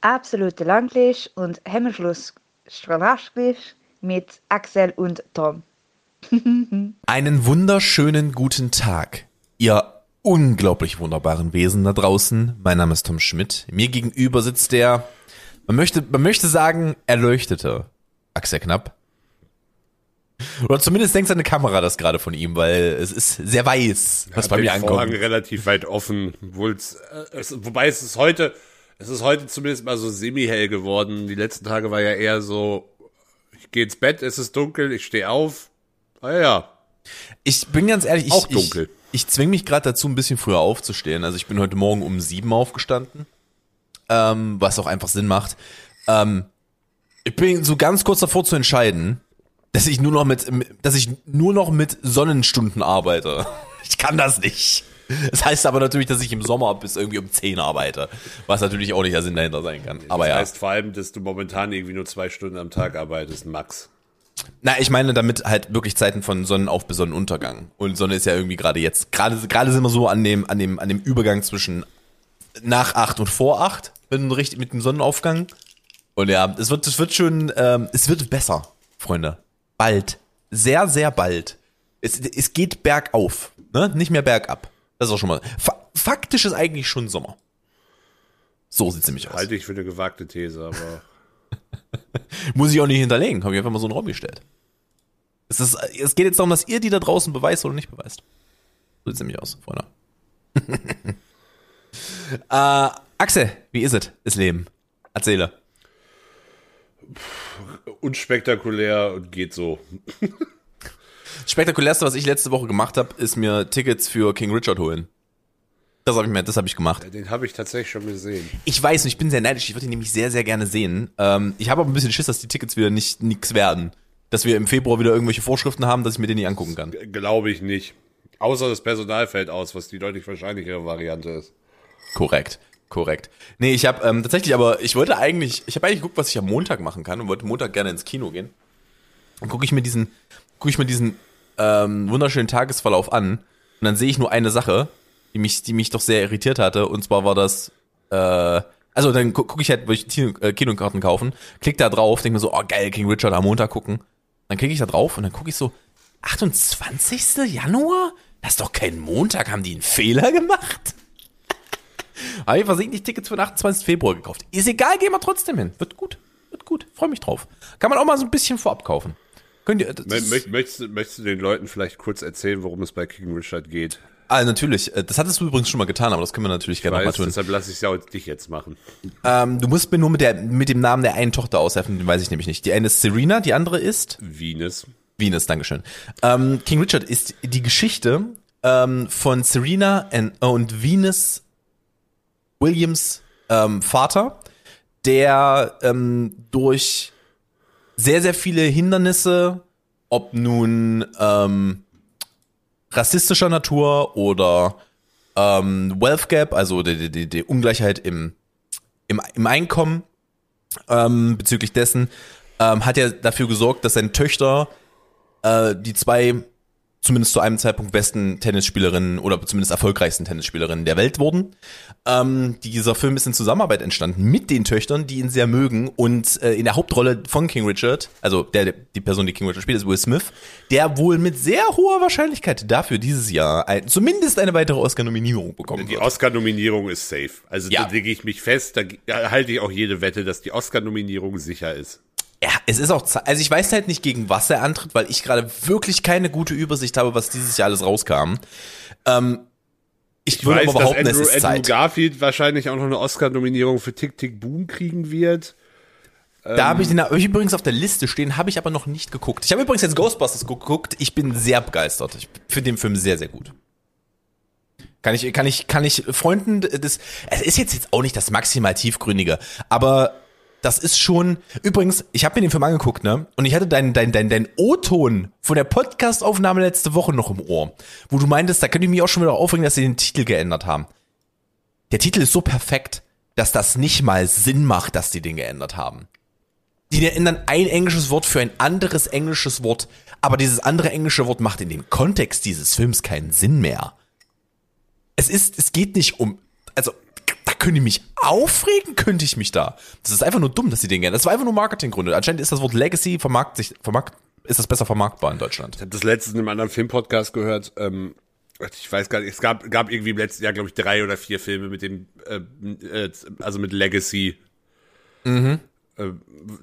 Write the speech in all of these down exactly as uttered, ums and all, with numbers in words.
absolut langlich und hemmschlussstrahlastisch mit Axel und Tom. Einen wunderschönen guten Tag, ihr unglaublich wunderbaren Wesen da draußen. Mein Name ist Tom Schmidt. Mir gegenüber sitzt der, man möchte, man möchte sagen, erleuchtete Axel Knapp. Oder zumindest denkt seine Kamera das gerade von ihm, weil es ist sehr weiß, was ja, bei mir ankommt. Vorhang relativ weit offen, es, wobei es ist heute, es ist heute zumindest mal so semi-hell geworden. Die letzten Tage war ja eher so, ich gehe ins Bett, es ist dunkel, ich stehe auf. Ah ja. Ich bin ganz ehrlich, ich, auch dunkel. Ich, ich zwinge mich gerade dazu, ein bisschen früher aufzustehen. Also ich bin heute Morgen um sieben aufgestanden, ähm, was auch einfach Sinn macht. Ähm, ich bin so ganz kurz davor zu entscheiden, dass ich nur noch mit, dass ich nur noch mit Sonnenstunden arbeite. Ich kann das nicht. Das heißt aber natürlich, dass ich im Sommer bis irgendwie um zehn arbeite, was natürlich auch nicht der Sinn dahinter sein kann. Aber das heißt ja. Vor allem, dass du momentan irgendwie nur zwei Stunden am Tag arbeitest, Max. Na, ich meine damit halt wirklich Zeiten von Sonnenauf bis Sonnenuntergang. Und Sonne ist ja irgendwie gerade jetzt, gerade gerade sind wir so an dem, an dem, an dem Übergang zwischen nach acht und vor acht, mit, mit dem Sonnenaufgang. Und ja, es wird, es wird schön, ähm, es wird besser, Freunde. Bald. Sehr, sehr bald. Es, es geht bergauf, ne? Nicht mehr bergab. Das ist auch schon mal, fa- faktisch ist eigentlich schon Sommer. So sieht's nämlich aus. Halte ich für eine gewagte These, aber... Muss ich auch nicht hinterlegen, habe ich einfach mal so einen Raum gestellt. Es, ist, es geht jetzt darum, dass ihr die da draußen beweist oder nicht beweist. So sieht es nämlich aus, Freunde. äh, Axel, wie ist es, das Leben? Erzähle. Unspektakulär und geht so. Das Spektakulärste, was ich letzte Woche gemacht habe, ist mir Tickets für King Richard holen. Das habe ich mir, das habe ich gemacht. Den habe ich tatsächlich schon gesehen. Ich weiß nicht, ich bin sehr neidisch. Ich würde ihn nämlich sehr, sehr gerne sehen. Ähm, ich habe aber ein bisschen Schiss, dass die Tickets wieder nicht nix werden. Dass wir im Februar wieder irgendwelche Vorschriften haben, dass ich mir den nicht angucken kann. Glaube ich nicht. Außer das Personal fällt aus, was die deutlich wahrscheinlichere Variante ist. Korrekt, korrekt. Nee, ich habe ähm, tatsächlich, aber ich wollte eigentlich, ich habe eigentlich geguckt, was ich am Montag machen kann und wollte Montag gerne ins Kino gehen. Dann gucke ich mir diesen, gucke ich mir diesen ähm, wunderschönen Tagesverlauf an und dann sehe ich nur eine Sache, die mich, die mich doch sehr irritiert hatte. Und zwar war das, äh, also dann gu- gucke ich halt, wollte ich Kino, äh, Kinokarten kaufen, klick da drauf, denke mir so, oh geil, King Richard am Montag gucken. Dann klicke ich da drauf und dann gucke ich so, achtundzwanzigster Januar? Das ist doch kein Montag, haben die einen Fehler gemacht? Habe ich versehentlich Tickets für den achtundzwanzigsten Februar gekauft. Ist egal, gehen wir trotzdem hin. Wird gut, wird gut, freue mich drauf. Kann man auch mal so ein bisschen vorab kaufen. Könnt ihr, Mö- möchtest, möchtest du den Leuten vielleicht kurz erzählen, worum es bei King Richard geht? Ah, natürlich. Das hattest du übrigens schon mal getan, aber das können wir natürlich gerne nochmal tun. Deshalb lasse ich es ja auch dich jetzt machen. Ähm, du musst mir nur mit, der, mit dem Namen der einen Tochter aushelfen, den weiß ich nämlich nicht. Die eine ist Serena, die andere ist? Venus. Venus, dankeschön. Ähm, King Richard ist die Geschichte ähm, von Serena and, äh, und Venus Williams ähm, Vater, der ähm, durch sehr, sehr viele Hindernisse, ob nun... Ähm, rassistischer Natur oder ähm, Wealth Gap, also die, die, die Ungleichheit im, im, im Einkommen ähm, bezüglich dessen, ähm, hat er dafür gesorgt, dass seine Töchter äh, die zwei, zumindest zu einem Zeitpunkt, besten Tennisspielerinnen oder zumindest erfolgreichsten Tennisspielerinnen der Welt wurden. Ähm, dieser Film ist in Zusammenarbeit entstanden mit den Töchtern, die ihn sehr mögen, und äh, in der Hauptrolle von King Richard, also der, die Person, die King Richard spielt, ist Will Smith, der wohl mit sehr hoher Wahrscheinlichkeit dafür dieses Jahr ein, zumindest eine weitere Oscar-Nominierung bekommen die wird. Die Oscar-Nominierung ist safe. Also ja. Da lege ich mich fest, da halte ich auch jede Wette, dass die Oscar-Nominierung sicher ist. Ja, es ist auch, also ich weiß halt nicht, gegen was er antritt, weil ich gerade wirklich keine gute Übersicht habe, was dieses Jahr alles rauskam. Ähm, ich, ich würde weiß, aber behaupten, Andrew, es ist Andrew Zeit. Andrew Garfield wahrscheinlich auch noch eine Oscar-Nominierung für Tick-Tick-Boom kriegen wird. Da ähm, habe ich den hab ich übrigens auf der Liste stehen, habe ich aber noch nicht geguckt. Ich habe übrigens jetzt Ghostbusters geguckt, ich bin sehr begeistert. Ich finde den Film sehr, sehr gut. Kann ich, kann ich, kann ich Freunden des, es ist jetzt, jetzt auch nicht das maximal tiefgründige, aber das ist schon, übrigens, ich habe mir den Film angeguckt, ne? Und ich hatte deinen dein, dein, dein O-Ton von der Podcast-Aufnahme letzte Woche noch im Ohr, wo du meintest, da könnte ich mich auch schon wieder aufregen, dass sie den Titel geändert haben. Der Titel ist so perfekt, dass das nicht mal Sinn macht, dass die den geändert haben. Die ändern ein englisches Wort für ein anderes englisches Wort, aber dieses andere englische Wort macht in dem Kontext dieses Films keinen Sinn mehr. Es ist, es geht nicht um, also, da könnte ich mich aufregen, könnte ich mich da. Das ist einfach nur dumm, dass sie den gerne. Das war einfach nur Marketinggründe. Anscheinend ist das Wort Legacy vermarkt sich, vermarkt, ist das besser vermarktbar in Deutschland. Ich habe das letztens in einem anderen Filmpodcast gehört. Ähm, ich weiß gar nicht, es gab, gab irgendwie im letzten Jahr, glaube ich, drei oder vier Filme mit dem, äh, äh, also mit Legacy. Mhm. Äh,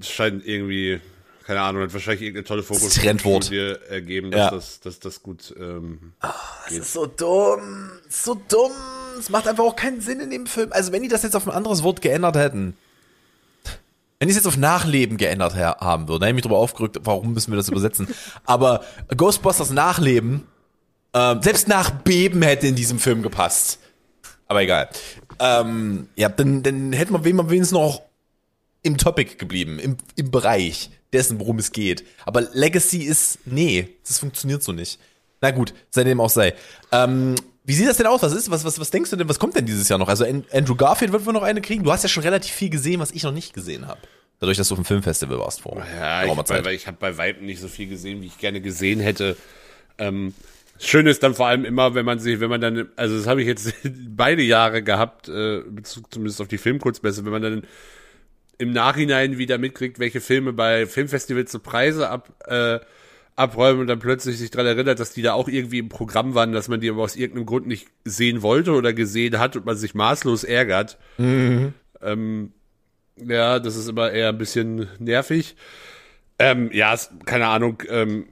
scheint irgendwie, keine Ahnung, hat wahrscheinlich irgendeine tolle Fokus-Trendstudie ergeben, dass, ja. das, dass das gut ähm, oh, das geht. Ist so dumm, so dumm. Es macht einfach auch keinen Sinn in dem Film. Also wenn die das jetzt auf ein anderes Wort geändert hätten, wenn die es jetzt auf Nachleben geändert her- haben würden, da hätte ich mich drüber aufgerückt, warum müssen wir das übersetzen. Aber Ghostbusters Nachleben, ähm, selbst Nachbeben hätte in diesem Film gepasst. Aber egal. Ähm, ja, dann, dann hätten wir wenigstens noch im Topic geblieben, im, im Bereich dessen, worum es geht. Aber Legacy ist, nee, das funktioniert so nicht. Na gut, sei dem auch sei. Ähm, Wie sieht das denn aus? Was ist? Was, was, was denkst du denn? Was kommt denn dieses Jahr noch? Also Andrew Garfield wird wohl noch eine kriegen. Du hast ja schon relativ viel gesehen, was ich noch nicht gesehen habe. Dadurch, dass du auf dem Filmfestival warst vor. Ja, ich habe ich hab bei Weitem nicht so viel gesehen, wie ich gerne gesehen hätte. Ähm, schön ist dann vor allem immer, wenn man sich, wenn man dann, also das habe ich jetzt beide Jahre gehabt, äh, in Bezug zumindest auf die Filmkurzmesse, wenn man dann im Nachhinein wieder mitkriegt, welche Filme bei Filmfestivals zu Preise ab äh, abräumen und dann plötzlich sich dran erinnert, dass die da auch irgendwie im Programm waren, dass man die aber aus irgendeinem Grund nicht sehen wollte oder gesehen hat und man sich maßlos ärgert. Mhm. Ähm, ja, das ist immer eher ein bisschen nervig. Ähm, ja, es, keine Ahnung, ähm,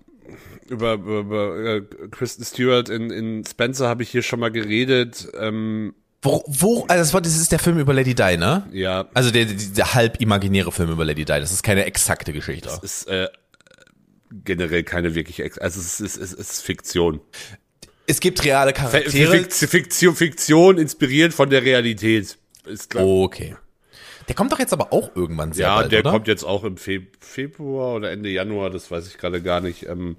über, über, über äh, Kristen Stewart in, in Spencer habe ich hier schon mal geredet. Ähm, wo, wo, also das war, das ist der Film über Lady Di, ne? Ja. Also der, der, der halb imaginäre Film über Lady Di, das ist keine exakte Geschichte. Das ist, äh, generell keine wirklich, Ex- also es ist, es ist Fiktion. Es gibt reale Charaktere. Fiktion, Fiktion inspiriert von der Realität. Ist klar. Okay. Der kommt doch jetzt aber auch irgendwann sehr ja, bald, oder? Ja, der kommt jetzt auch im Fe- Februar oder Ende Januar, das weiß ich gerade gar nicht. Ähm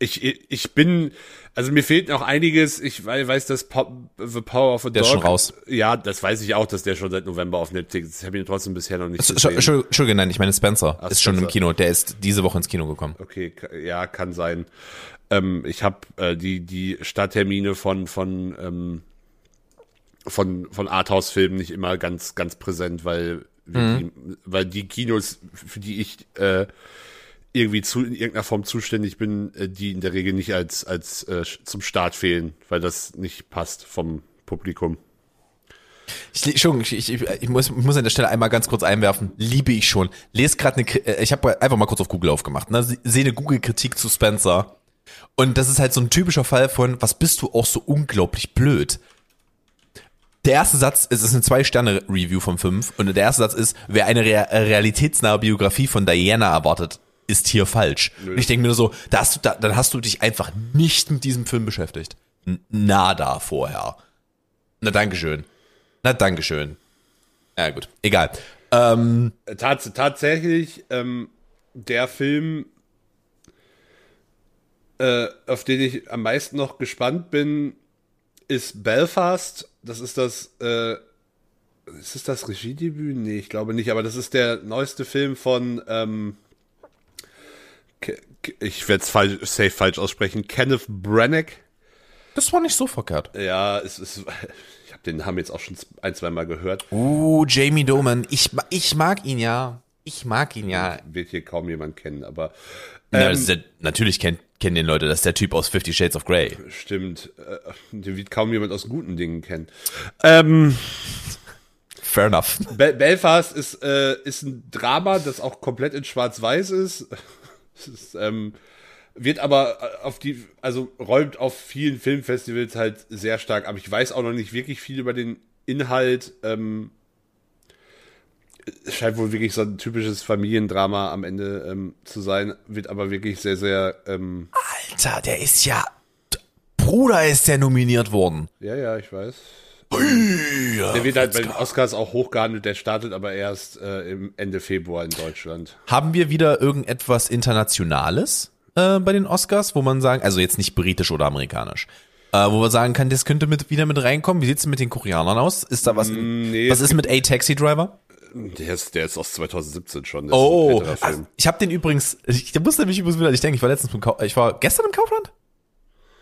ich, ich bin, also mir fehlt noch einiges. Ich weiß, dass po- The Power of the Dog. Der ist schon raus. Ja, das weiß ich auch, dass der schon seit November auf Netflix ist. Ich habe ihn trotzdem bisher noch nicht gesehen. Entschuldigung, nein, ich meine Spencer. Ach, ist Spencer. Schon im Kino. Der ist diese Woche ins Kino gekommen. Okay, ja, kann sein. Ähm, ich habe äh, die die Starttermine von von ähm, von von Arthouse-Filmen nicht immer ganz ganz präsent, weil wir mhm. die, weil die Kinos, für die ich äh, irgendwie zu, in irgendeiner Form zuständig bin, die in der Regel nicht als als äh, zum Start fehlen, weil das nicht passt vom Publikum. Ich, schon, ich, ich, ich, muss, ich muss an der Stelle einmal ganz kurz einwerfen, liebe ich schon. Lese gerade eine, ich habe einfach mal kurz auf Google aufgemacht, ne? Sehe eine Google-Kritik zu Spencer und das ist halt so ein typischer Fall von, was bist du auch so unglaublich blöd? Der erste Satz, es ist eine Zwei-Sterne-Review von fünf und der erste Satz ist, wer eine Re- realitätsnahe Biografie von Diana erwartet, ist hier falsch. Nö. Und ich denke mir nur so, da hast du, da, dann hast du dich einfach nicht mit diesem Film beschäftigt. N- nada vorher. Na, dankeschön. Na, dankeschön. Ja, gut. Egal. Ähm, Tats- tatsächlich, ähm, der Film, äh, auf den ich am meisten noch gespannt bin, ist Belfast. Das ist das, äh, ist das das Regiedebüt? Nee, ich glaube nicht, aber das ist der neueste Film von, ähm, ich werde es falsch, safe falsch aussprechen, Kenneth Branagh. Das war nicht so verkehrt. Ja, es ist, ich habe den Namen jetzt auch schon ein, zwei Mal gehört. Uh, Jamie Dornan. Ich, ich mag ihn ja. Ich mag ihn ja. Wird hier kaum jemand kennen, aber... Ähm, Na, das ist der, natürlich kennt, kennen den Leute, das ist der Typ aus Fifty Shades of Grey. Stimmt. Äh, den wird kaum jemand aus guten Dingen kennen. Ähm... Fair enough. Be- Belfast ist, äh, ist ein Drama, das auch komplett in Schwarz-Weiß ist. Es ist, ähm, wird aber auf die, also räumt auf vielen Filmfestivals halt sehr stark ab. Ich weiß auch noch nicht wirklich viel über den Inhalt. Ähm, es scheint wohl wirklich so ein typisches Familiendrama am Ende ähm, zu sein, wird aber wirklich sehr, sehr. Ähm, Alter, der ist ja. Bruder ist der nominiert worden. Ja, ja, ich weiß. Ja, der wird halt bei den Oscars auch hochgehandelt, der startet aber erst äh, im Ende Februar in Deutschland. Haben wir wieder irgendetwas Internationales äh, bei den Oscars, wo man sagen, also jetzt nicht britisch oder amerikanisch, äh, wo man sagen kann, das könnte mit, wieder mit reinkommen? Wie sieht's mit den Koreanern aus? Ist da was? Mm, nee, was ist mit A Taxi Driver? Der ist, der ist aus zwanzig siebzehn schon. Das oh, ist ein ach, ich habe den übrigens, ich, der musste nämlich übrigens wieder, ich denke, ich war letztens, im Ka- ich war gestern im Kaufland?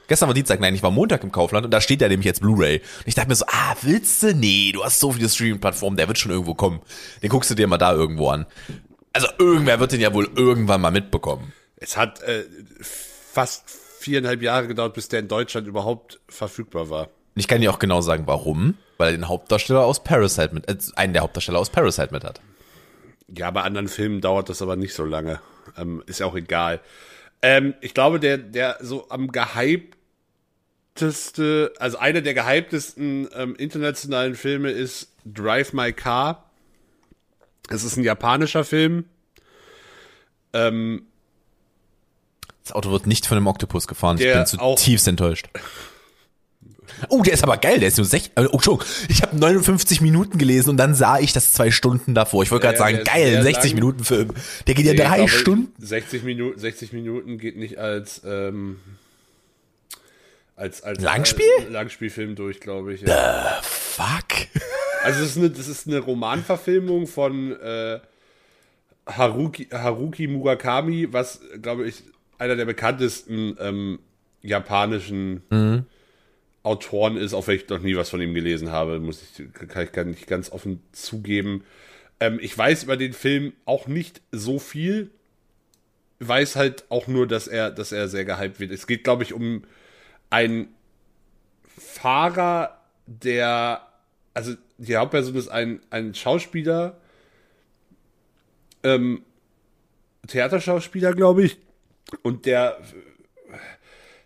Gestern war Dienstag, nein, ich war Montag im Kaufland und da steht ja nämlich jetzt Blu-ray. Und ich dachte mir so, ah, willst du? Nee, du hast so viele Streaming-Plattformen, der wird schon irgendwo kommen. Den guckst du dir mal da irgendwo an. Also irgendwer wird den ja wohl irgendwann mal mitbekommen. Es hat äh, fast viereinhalb Jahre gedauert, bis der in Deutschland überhaupt verfügbar war. Ich kann dir auch genau sagen, warum. Weil er den Hauptdarsteller aus Parasite mit, äh, einen der Hauptdarsteller aus Parasite mit hat. Ja, bei anderen Filmen dauert das aber nicht so lange. Ähm, ist ja auch egal. Ähm, ich glaube, der, der so am gehypteste, also einer der gehyptesten ähm, internationalen Filme ist Drive My Car. Es ist ein japanischer Film. Ähm, das Auto wird nicht von einem Oktopus gefahren. Ich bin zutiefst enttäuscht. Oh, der ist aber geil, der ist nur sechzig. Oh, Entschuldigung, ich habe neunundfünfzig Minuten gelesen und dann sah ich das zwei Stunden davor. Ich wollte gerade ja, sagen, geil, sechzig-Minuten-Film. Der geht nee, ja drei Stunden. sechzig Minuten, sechzig Minuten geht nicht als ähm, als, als Langspiel? Als Langspielfilm durch, glaube ich. Ja. The fuck? Also das ist eine, das ist eine Romanverfilmung von äh, Haruki, Haruki Murakami, was, glaube ich, einer der bekanntesten ähm, japanischen mhm. Autoren ist, auch wenn ich noch nie was von ihm gelesen habe, muss ich, kann ich gar nicht ganz offen zugeben. Ähm, ich weiß über den Film auch nicht so viel, weiß halt auch nur, dass er, dass er sehr gehypt wird. Es geht, glaube ich, um einen Fahrer, der, also die Hauptperson ist ein, ein Schauspieler, ähm, Theaterschauspieler, glaube ich, und der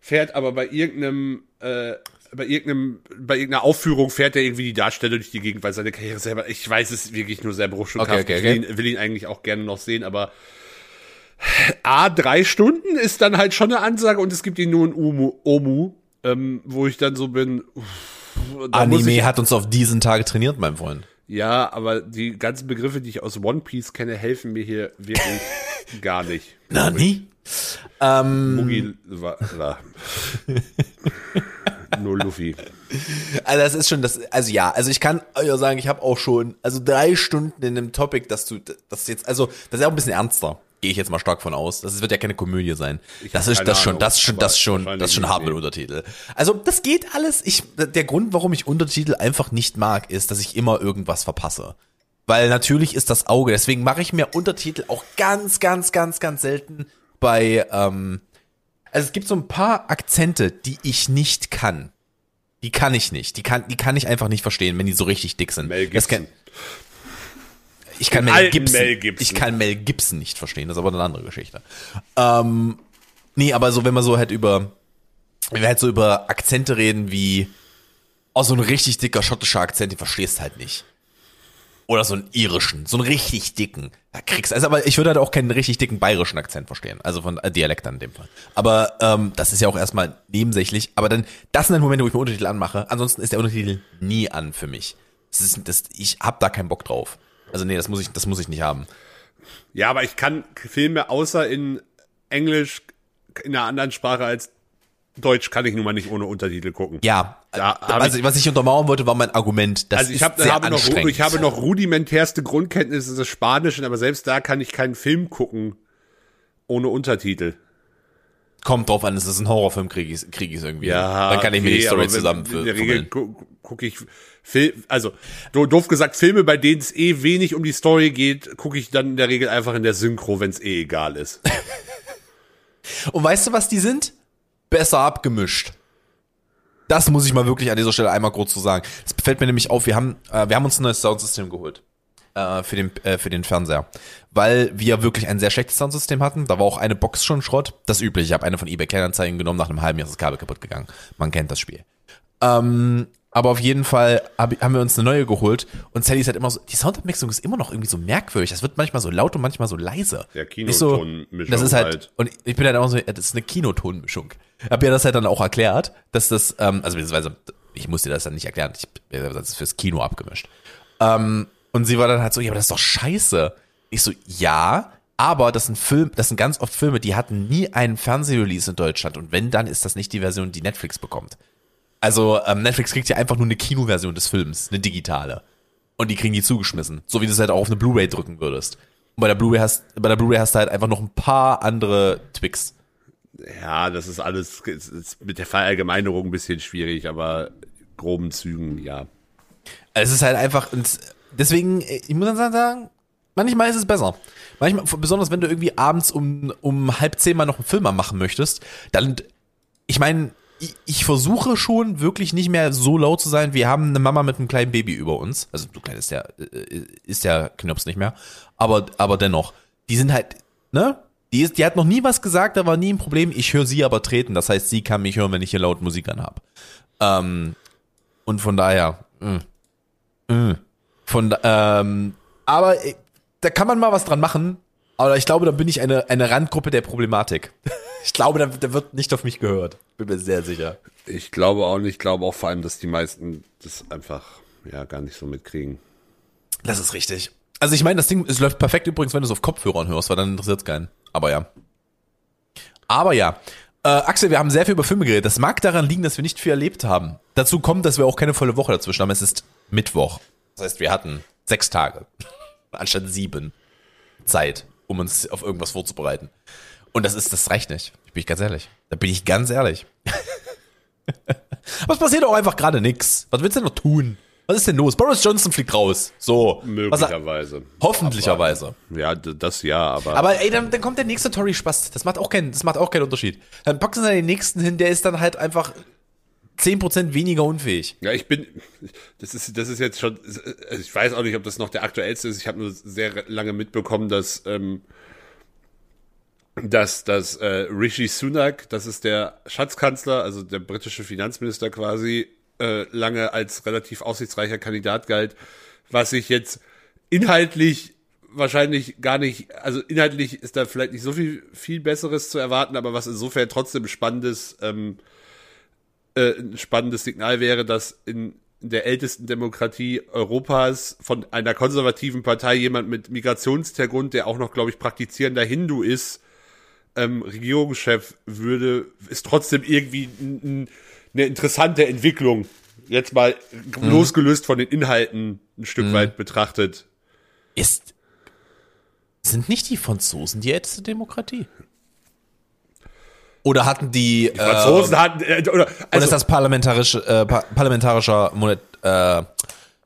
fährt aber bei irgendeinem äh, bei irgendeinem, bei irgendeiner Aufführung fährt er irgendwie die Darsteller durch die Gegend, weil seine Karriere selber, ich weiß es wirklich nur sehr bruchstückhaft. Okay, okay, okay. Ich will ihn, will ihn eigentlich auch gerne noch sehen, aber A, drei Stunden ist dann halt schon eine Ansage und es gibt ihn nur in Umu, Omu, ähm, wo ich dann so bin. Uff, da Anime ich, hat uns auf diesen Tage trainiert, mein Freund. Ja, aber die ganzen Begriffe, die ich aus One Piece kenne, helfen mir hier wirklich gar nicht. Na, nie? Ähm. Mugi war da. Nur Luffy. Also das ist schon das, also ja, also ich kann ja sagen, ich habe auch schon, also drei Stunden in einem Topic, dass du, das jetzt, also das ist ja auch ein bisschen ernster, gehe ich jetzt mal stark von aus. Das wird ja keine Komödie sein. Ich das ist das Ahnung, schon, das schon, das schon, das schon hart mit Untertitel. Also das geht alles. Ich, der Grund, warum ich Untertitel einfach nicht mag, ist, dass ich immer irgendwas verpasse. Weil natürlich ist das Auge, deswegen mache ich mir Untertitel auch ganz, ganz, ganz, ganz selten bei, ähm, also es gibt so ein paar Akzente, die ich nicht kann. Die kann ich nicht. Die kann, die kann ich einfach nicht verstehen, wenn die so richtig dick sind. Mel Gibson. Ich kann Mel Gibson, Mel Gibson. Ich kann Mel Gibson nicht verstehen. Das ist aber eine andere Geschichte. Ähm, nee, aber so, wenn man so halt über, wenn wir halt so über Akzente reden wie, oh, so ein richtig dicker schottischer Akzent, den verstehst du halt nicht. Oder so einen irischen, so einen richtig dicken. Da kriegst also, aber ich würde halt auch keinen richtig dicken bayerischen Akzent verstehen. Also von äh, Dialekt dann in dem Fall. Aber ähm, das ist ja auch erstmal nebensächlich. Aber dann, das sind dann Momente, wo ich mir Untertitel anmache. Ansonsten ist der Untertitel nie an für mich. Das ist, das, ich hab da keinen Bock drauf. Also nee, das muss ich, das muss ich nicht haben. Ja, aber ich kann Filme außer in Englisch, in einer anderen Sprache als Deutsch kann ich nun mal nicht ohne Untertitel gucken. Ja, da also ich, was ich untermauern wollte, war mein Argument, das also ich hab, ist sehr habe anstrengend. Noch, ich habe noch rudimentärste Grundkenntnisse des Spanischen, aber selbst da kann ich keinen Film gucken ohne Untertitel. Kommt drauf an, es ist ein Horrorfilm, kriege ich es irgendwie. Ja, dann kann ich okay, mir die Story zusammenführen. In der Regel gucke guck ich, Film, also doof gesagt, Filme, bei denen es eh wenig um die Story geht, gucke ich dann in der Regel einfach in der Synchro, wenn es eh egal ist. Und weißt du, was die sind? Besser abgemischt. Das muss ich mal wirklich an dieser Stelle einmal kurz zu so sagen. Das fällt mir nämlich auf, wir haben äh, wir haben uns ein neues Soundsystem geholt. Äh, für den äh, für den Fernseher. Weil wir wirklich ein sehr schlechtes Soundsystem hatten. Da war auch eine Box schon Schrott. Das übliche. Ich habe eine von eBay Kleinanzeigen genommen. Nach einem halben Jahr ist das Kabel kaputt gegangen. Man kennt das Spiel. Ähm, aber auf jeden Fall hab, haben wir uns eine neue geholt. Und Sally ist halt immer so, die Soundabmixung ist immer noch irgendwie so merkwürdig. Das wird manchmal so laut und manchmal so leise. Ja, Kinotonmischung so, das ist halt, halt. Und ich bin halt auch so, das ist eine Kinotonmischung. Hab ihr das halt dann auch erklärt, dass das, ähm, also beziehungsweise, ich musste das dann nicht erklären, ich habe das fürs Kino abgemischt. Ähm, und sie war dann halt so, ja, aber das ist doch scheiße. Ich so, ja, aber das sind Film, das sind ganz oft Filme, die hatten nie einen Fernsehrelease in Deutschland. Und wenn, dann ist das nicht die Version, die Netflix bekommt. Also ähm, Netflix kriegt ja einfach nur eine Kinoversion des Films, eine digitale. Und die kriegen die zugeschmissen, so wie du es halt auch auf eine Blu-ray drücken würdest. Und bei der Blu-ray hast, bei der Blu-ray hast du halt einfach noch ein paar andere Twicks. Ja, das ist alles ist, ist mit der Verallgemeinerung ein bisschen schwierig, aber groben Zügen, ja. Es ist halt einfach, deswegen, ich muss dann sagen, manchmal ist es besser. Manchmal, besonders wenn du irgendwie abends um, um halb zehn mal noch einen Film machen möchtest, dann, ich meine, ich, ich versuche schon wirklich nicht mehr so laut zu sein, wir haben eine Mama mit einem kleinen Baby über uns, also du klein ist der, ist der Knirps nicht mehr, aber, aber dennoch, die sind halt, ne? Die, ist, die hat noch nie was gesagt, da war nie ein Problem. Ich höre sie aber treten. Das heißt, sie kann mich hören, wenn ich hier laut Musik anhab. Ähm, und von daher. Äh, äh, von, ähm, aber äh, da kann man mal was dran machen. Aber ich glaube, da bin ich eine, eine Randgruppe der Problematik. Ich glaube, da, da wird nicht auf mich gehört. Bin mir sehr sicher. Ich glaube auch nicht. Ich glaube auch vor allem, dass die meisten das einfach ja gar nicht so mitkriegen. Das ist richtig. Also ich meine, das Ding, es läuft perfekt übrigens, wenn du es auf Kopfhörern hörst, weil dann interessiert es keinen. Aber ja. Aber ja. Äh, Axel, wir haben sehr viel über Filme geredet. Das mag daran liegen, dass wir nicht viel erlebt haben. Dazu kommt, dass wir auch keine volle Woche dazwischen haben. Es ist Mittwoch. Das heißt, wir hatten sechs Tage anstatt sieben Zeit, um uns auf irgendwas vorzubereiten. Und das ist, das reicht nicht. Ich bin ganz ehrlich. Da bin ich ganz ehrlich. Was passiert auch einfach gerade nichts. Was willst du denn noch tun? Was ist denn los? Boris Johnson fliegt raus. So. Möglicherweise. Er, hoffentlicherweise. Aber, ja, das ja, aber. Aber ey, dann, dann kommt der nächste Tory-Spast. Das macht auch keinen, das macht auch keinen Unterschied. Dann packen sie dann den nächsten hin, der ist dann halt einfach zehn Prozent weniger unfähig. Ja, ich bin, das ist, das ist jetzt schon, ich weiß auch nicht, ob das noch der aktuellste ist. Ich habe nur sehr lange mitbekommen, dass, ähm, dass, dass äh, Rishi Sunak, das ist der Schatzkanzler, also der britische Finanzminister quasi, lange als relativ aussichtsreicher Kandidat galt, was sich jetzt inhaltlich wahrscheinlich gar nicht, also inhaltlich ist da vielleicht nicht so viel viel Besseres zu erwarten, aber was insofern trotzdem spannendes, ähm, äh, ein spannendes Signal wäre, dass in der ältesten Demokratie Europas von einer konservativen Partei jemand mit Migrationshintergrund, der auch noch, glaube ich, praktizierender Hindu ist, ähm, Regierungschef würde, ist trotzdem irgendwie ein, ein eine interessante Entwicklung, jetzt mal mhm. losgelöst von den Inhalten ein Stück mhm. weit betrachtet. Ist, sind nicht die Franzosen die älteste Demokratie? Oder hatten die... Die Franzosen äh, hatten... Äh, oder, also, oder ist das parlamentarische, äh, parlamentarischer Monat, äh,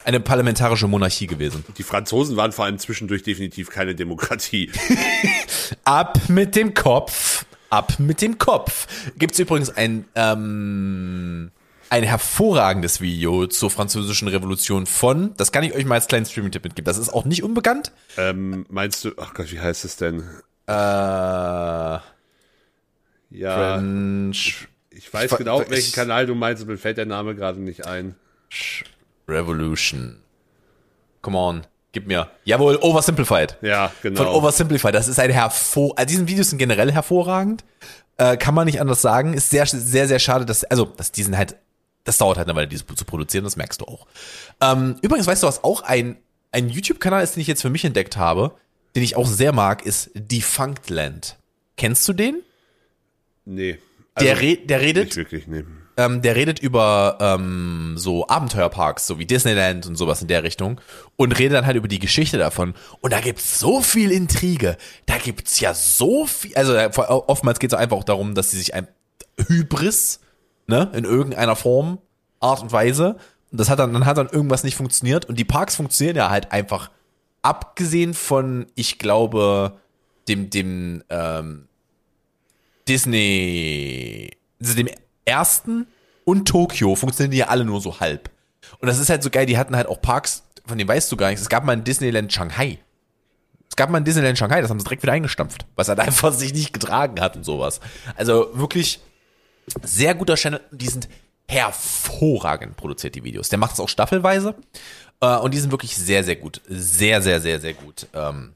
eine parlamentarische Monarchie gewesen? Die Franzosen waren vor allem zwischendurch definitiv keine Demokratie. Ab mit dem Kopf... Ab mit dem Kopf. Gibt es übrigens ein, ähm, ein hervorragendes Video zur französischen Revolution von, das kann ich euch mal als kleinen Streaming-Tipp mitgeben, das ist auch nicht unbekannt. Ähm, meinst du, ach Gott, wie heißt es denn? Äh, ja. French, ich weiß French, genau, welchen ich, Kanal du meinst, mir fällt der Name gerade nicht ein. Revolution. Come on. Gib mir. Jawohl, Oversimplified. Ja, genau. Von Oversimplified. Das ist ein hervor... Also diese Videos sind generell hervorragend. Äh, kann man nicht anders sagen. Ist sehr, sehr, sehr schade, dass... Also, dass die sind halt... Das dauert halt eine Weile, diese zu produzieren. Das merkst du auch. Ähm, übrigens, weißt du, was auch ein, ein YouTube-Kanal ist, den ich jetzt für mich entdeckt habe, den ich auch sehr mag, ist Defunctland. Kennst du den? Nee. Also der, re- der redet... Nicht wirklich, nee. Ähm, der redet über ähm, so Abenteuerparks, so wie Disneyland und sowas in der Richtung und redet dann halt über die Geschichte davon. Und da gibt's so viel Intrige. Da gibt's ja so viel, also oftmals geht's einfach auch darum, dass sie sich ein Hybris, ne, in irgendeiner Form, Art und Weise, und das hat dann, dann hat dann irgendwas nicht funktioniert und die Parks funktionieren ja halt einfach abgesehen von, ich glaube, dem, dem ähm, Disney, also dem Ersten und Tokio funktionieren die ja alle nur so halb. Und das ist halt so geil, die hatten halt auch Parks, von denen weißt du gar nichts. Es gab mal ein Disneyland Shanghai. Es gab mal ein Disneyland Shanghai, das haben sie direkt wieder eingestampft, was halt einfach sich nicht getragen hat und sowas. Also wirklich sehr guter Channel. Die sind hervorragend produziert, die Videos. Der macht es auch staffelweise. Und die sind wirklich sehr, sehr gut. Sehr, sehr, sehr, sehr gut ähm,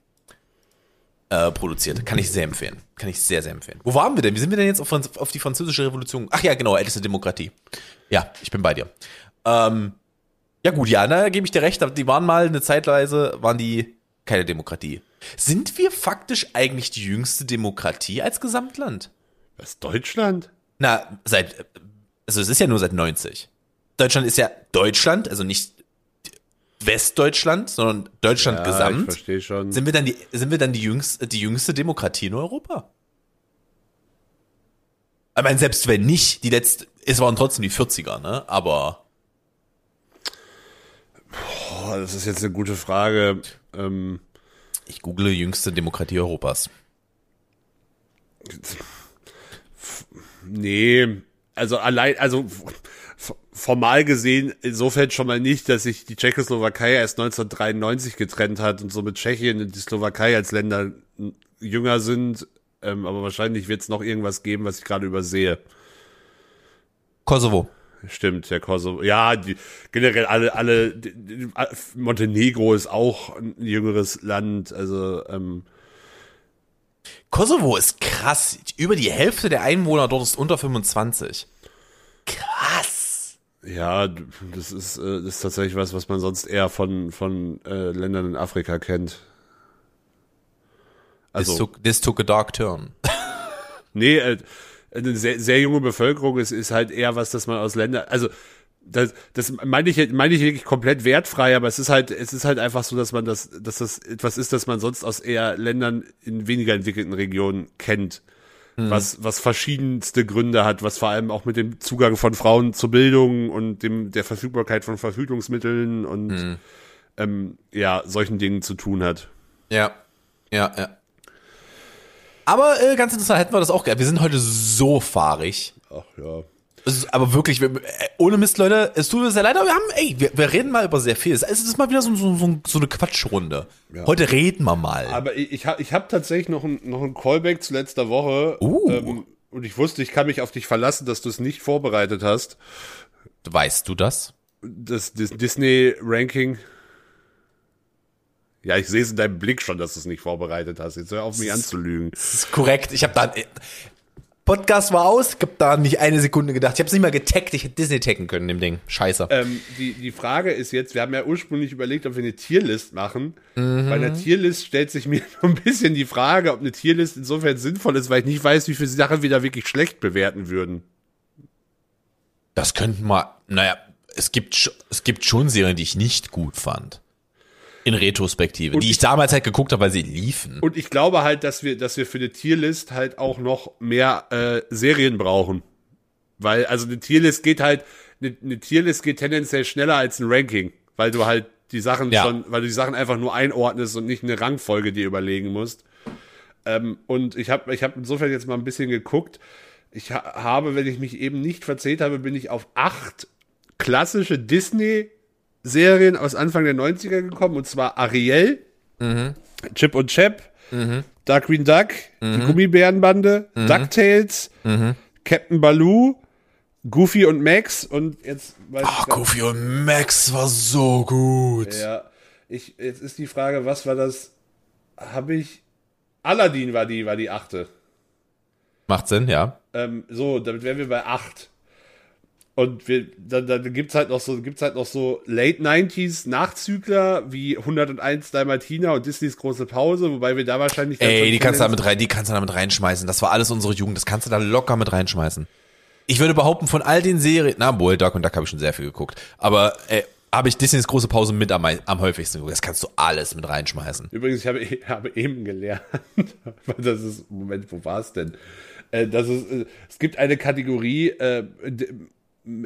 äh, produziert. Kann ich sehr empfehlen. Kann ich sehr, sehr empfehlen. Wo waren wir denn? Wie sind wir denn jetzt auf, Franz- auf die französische Revolution? Ach ja, genau, älteste Demokratie. Ja, ich bin bei dir. Ähm, ja gut, ja, da gebe ich dir recht. Die waren mal eine Zeitweise, waren die keine Demokratie. Sind wir faktisch eigentlich die jüngste Demokratie als Gesamtland? Was, Deutschland? Na, seit, also es ist ja nur seit neunzig. Deutschland ist ja Deutschland, also nicht Westdeutschland, sondern Deutschland ja, gesamt. Ich verstehe schon. Sind wir dann die, sind wir dann die jüngste, die jüngste Demokratie in Europa? Ich meine, selbst wenn nicht, die letzte, es waren trotzdem die vierziger, ne? Aber. Boah, das ist jetzt eine gute Frage. Ähm, ich google jüngste Demokratie Europas. Nee, also allein, also formal gesehen insofern schon mal nicht, dass sich die Tschechoslowakei erst neunzehnhundertdreiundneunzig getrennt hat und somit Tschechien und die Slowakei als Länder jünger sind. Ähm, aber wahrscheinlich wird es noch irgendwas geben, was ich gerade übersehe. Kosovo. Stimmt, der Kosovo. Ja, die, generell alle, alle. Die, die, Montenegro ist auch ein jüngeres Land. Also ähm, Kosovo ist krass. Über die Hälfte der Einwohner dort ist unter fünfundzwanzig. Krass. Ja, das ist, das ist tatsächlich was, was man sonst eher von, von äh, Ländern in Afrika kennt. Also, this took, this took a dark turn. Nee, äh, eine sehr, sehr junge Bevölkerung ist, ist halt eher was, das man aus Ländern, also das, das meine ich, meine ich wirklich komplett wertfrei, aber es ist halt, es ist halt einfach so, dass man das, dass das etwas ist, das man sonst aus eher Ländern in weniger entwickelten Regionen kennt, mhm. was, was verschiedenste Gründe hat, was vor allem auch mit dem Zugang von Frauen zur Bildung und dem, der Verfügbarkeit von Verfügungsmitteln und, mhm. ähm, ja, solchen Dingen zu tun hat. Ja, ja, ja. Aber äh, ganz interessant, hätten wir das auch gehabt. Wir sind heute so fahrig. Ach ja. Aber wirklich, wir, ohne Mist, Leute, es tut mir sehr leid, aber wir haben, ey, wir, wir reden mal über sehr viel. Es ist mal wieder so, so, so eine Quatschrunde. Ja. Heute reden wir mal. Aber ich, ich habe ich hab tatsächlich noch ein, noch ein Callback zu letzter Woche. Uh. Ähm, und ich wusste, ich kann mich auf dich verlassen, dass du es nicht vorbereitet hast. Weißt du das? Das, das Disney-Ranking. Ja, ich sehe es in deinem Blick schon, dass du es nicht vorbereitet hast. Jetzt hör auf, mich anzulügen. Das ist korrekt. Ich habe da... Podcast war aus, ich habe da nicht eine Sekunde gedacht. Ich habe es nicht mal getaggt. Ich hätte Disney taggen können, dem Ding. Scheiße. Ähm, die, die Frage ist jetzt, wir haben ja ursprünglich überlegt, ob wir eine Tierlist machen. Mhm. Bei einer Tierlist stellt sich mir so ein bisschen die Frage, ob eine Tierlist insofern sinnvoll ist, weil ich nicht weiß, wie viele Sachen wir da wirklich schlecht bewerten würden. Das könnten wir... Naja, es gibt, es gibt schon Serien, die ich nicht gut fand. In Retrospektive, und die ich damals halt geguckt habe, weil sie liefen. Und ich glaube halt, dass wir, dass wir für eine Tierlist halt auch noch mehr äh, Serien brauchen. Weil, also eine Tierlist geht halt, eine, eine Tierlist geht tendenziell schneller als ein Ranking, weil du halt die Sachen ja. schon, weil du die Sachen einfach nur einordnest und nicht eine Rangfolge dir überlegen musst. Ähm, und ich habe ich hab insofern jetzt mal ein bisschen geguckt. Ich ha- habe, wenn ich mich eben nicht verzählt habe, bin ich auf acht klassische Disney- Serien aus Anfang der neunziger gekommen, und zwar Ariel, mhm. Chip und Chap, mhm. Dark Green Duck, mhm. die Gummibärenbande, mhm. DuckTales, mhm. Captain Baloo, Goofy und Max, und jetzt weiß oh, ich Goofy nicht. Und Max war so gut. Ja, ich, jetzt ist die Frage, was war das? Habe ich Aladdin war die, war die achte. Macht Sinn, ja. Ähm, so, damit wären wir bei acht. Und wir, dann, dann gibt's halt noch so, gibt's halt noch so Late neunziger Nachzügler wie hunderteins Dalmatiner und Disneys große Pause, wobei wir da wahrscheinlich... Ey, die kannst du damit rein, die kannst du damit reinschmeißen. Das war alles unsere Jugend. Das kannst du da locker mit reinschmeißen. Ich würde behaupten, von all den Serien, na, wohl, Dark und Duck habe ich schon sehr viel geguckt, aber, äh, habe ich Disneys große Pause mit am, am häufigsten geguckt. Das kannst du alles mit reinschmeißen. Übrigens, ich habe, habe eben gelernt, das ist, Moment, wo war's denn? Äh, das ist, äh, es gibt eine Kategorie, äh, d-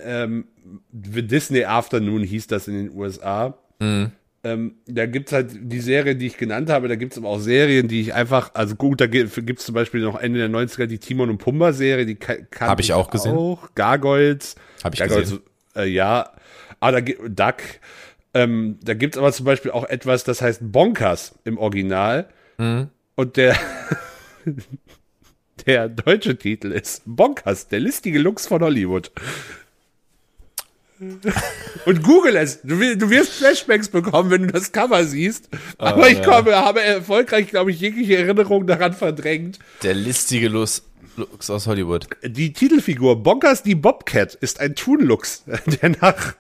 Ähm, The Disney Afternoon hieß das in den U S A. Mhm. Ähm, da gibt's halt die Serien, die ich genannt habe, da gibt's aber auch Serien, die ich einfach, also gut, da gibt's zum Beispiel noch Ende der neunziger die Timon und Pumba Serie, die kann Habe ich auch gesehen. Auch. Gargoyles. Habe ich Gargoyles, gesehen. Äh, ja. Ah, da Duck. Ähm, da gibt's aber zum Beispiel auch etwas, das heißt Bonkers im Original. Mhm. Und der... der deutsche Titel ist Bonkers, der listige Luchs von Hollywood. Und google es. Du, du wirst Flashbacks bekommen, wenn du das Cover siehst. Aber oh, ich komme, ja. habe erfolgreich, glaube ich, jegliche Erinnerung daran verdrängt. Der listige Luchs aus Hollywood. Die Titelfigur Bonkers die Bobcat ist ein Thunluchs, der nach...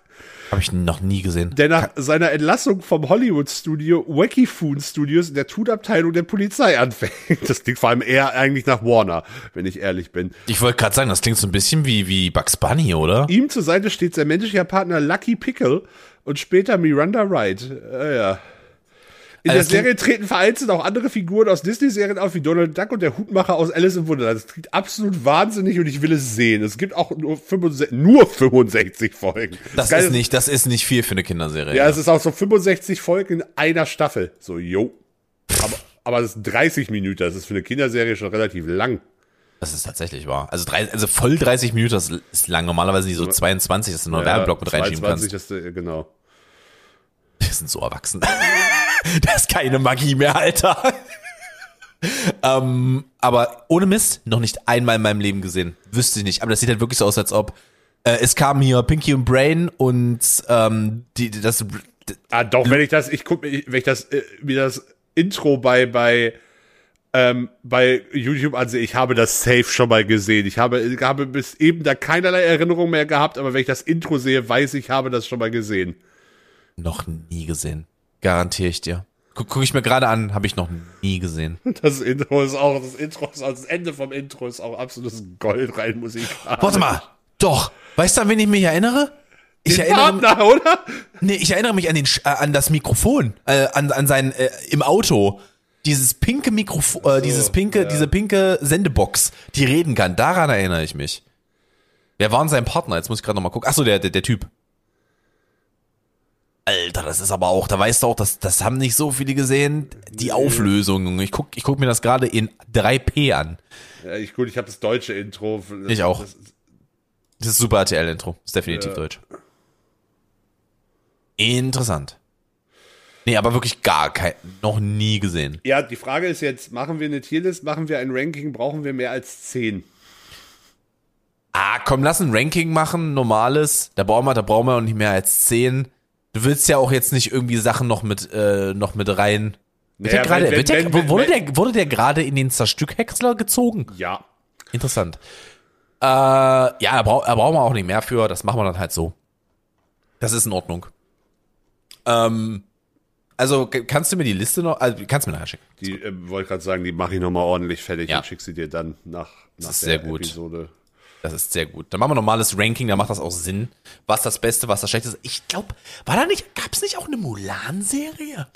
Habe ich noch nie gesehen. Der nach Kann- seiner Entlassung vom Hollywood-Studio Wacky Foon Studios in der Thunabteilung der Polizei anfängt. Das klingt vor allem eher eigentlich nach Warner, wenn ich ehrlich bin. Ich wollte gerade sagen, das klingt so ein bisschen wie, wie Bugs Bunny, oder? Ihm zur Seite steht sein menschlicher Partner Lucky Pickle und später Miranda Wright. Äh, ja. In also der Serie treten vereinzelt auch andere Figuren aus Disney-Serien auf, wie Donald Duck und der Hutmacher aus Alice im Wunderland. Das klingt absolut wahnsinnig und ich will es sehen. Es gibt auch nur fünfundsechzig, nur fünfundsechzig Folgen. Das, das, ist nicht, das ist nicht viel für eine Kinderserie. Ja, ja, es ist auch so fünfundsechzig Folgen in einer Staffel. So, jo. Aber, aber es ist dreißig Minuten. Das ist für eine Kinderserie schon relativ lang. Das ist tatsächlich wahr. Also, drei, also voll dreißig Minuten ist lang. Normalerweise nicht so zweiundzwanzig, dass du nur einen ja, Werbeblock mit reinschieben kannst. Ist, genau. Wir sind so erwachsen. Das ist keine Magie mehr, Alter. ähm, aber ohne Mist, noch nicht einmal in meinem Leben gesehen. Wüsste ich nicht. Aber das sieht halt wirklich so aus, als ob äh, es kamen hier Pinky und Brain und ähm, die, das. D- ah, doch, wenn ich das, ich guck mir, wenn ich das, äh, mir das Intro bei, bei, ähm, bei YouTube ansehe, ich habe das safe schon mal gesehen. Ich habe, habe bis eben da keinerlei Erinnerung mehr gehabt, aber wenn ich das Intro sehe, weiß ich, habe das schon mal gesehen. Noch nie gesehen. Garantiere ich dir. Guck, guck ich mir gerade an, habe ich noch nie gesehen. Das Intro ist auch, das Intro ist auch, das Ende vom Intro ist auch absolutes Gold rein musikalisch. Warte mal, doch. Weißt du, an wen ich mich erinnere? Ich den erinnere Partner, oder? Nee, ich erinnere mich an den, äh, an das Mikrofon, äh, an, an sein, äh, im Auto. Dieses pinke Mikrofon, äh, dieses pinke, ja. diese pinke Sendebox, die reden kann. Daran erinnere ich mich. Wer war denn sein Partner? Jetzt muss ich gerade nochmal gucken. Achso, der, der, der Typ. Alter, das ist aber auch, da weißt du auch, das, das haben nicht so viele gesehen, die Auflösung. Ich guck, ich guck mir das gerade in drei P an. Ja, ich gut, ich habe das deutsche Intro. Das, ich auch. Das, das ist super R T L-Intro, ist definitiv äh. deutsch. Interessant. Nee, aber wirklich gar kein, noch nie gesehen. Ja, die Frage ist jetzt, machen wir eine Tierlist, machen wir ein Ranking, brauchen wir mehr als zehn? Ah, komm, lass ein Ranking machen, normales, da brauchen wir, da brauchen wir nicht mehr als zehn. Du willst ja auch jetzt nicht irgendwie Sachen noch mit, äh, noch mit rein. Wird naja, der grade, wenn, wird der, wenn, wurde, wenn, der, wurde der gerade in den Zerstückhäcksler gezogen? Ja. Interessant. Äh, ja, da, brauch, da brauchen wir auch nicht mehr für. Das machen wir dann halt so. Das ist in Ordnung. Ähm, also kannst du mir die Liste noch, also kannst du mir nachher schicken. Die äh, wollte gerade sagen, die mache ich nochmal ordentlich fertig ja. und schick sie dir dann nach, nach das ist der sehr gut. Episode. Das ist sehr gut. Dann machen wir normales Ranking, dann macht das auch Sinn. Was das Beste, was das Schlechteste ist. Ich glaube, war da nicht, gab es nicht auch eine Mulan-Serie?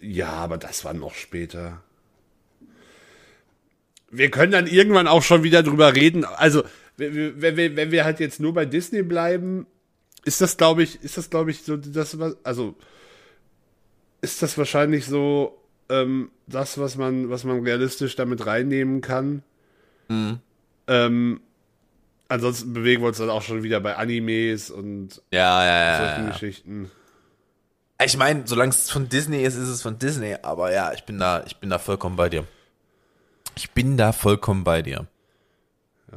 Ja, aber das war noch später. Wir können dann irgendwann auch schon wieder drüber reden. Also, wenn wir, wenn wir halt jetzt nur bei Disney bleiben, ist das, glaube ich, ist das, glaube ich, so, das, also, ist das wahrscheinlich so, ähm, das, was man, was man realistisch damit reinnehmen kann. Mhm. Ähm, Ansonsten bewegen wir uns dann auch schon wieder bei Animes und ja, ja, solchen ja, ja. Geschichten. Ich meine, solange es von Disney ist, ist es von Disney. Aber ja, ich bin da, ich bin da vollkommen bei dir. Ich bin da vollkommen bei dir.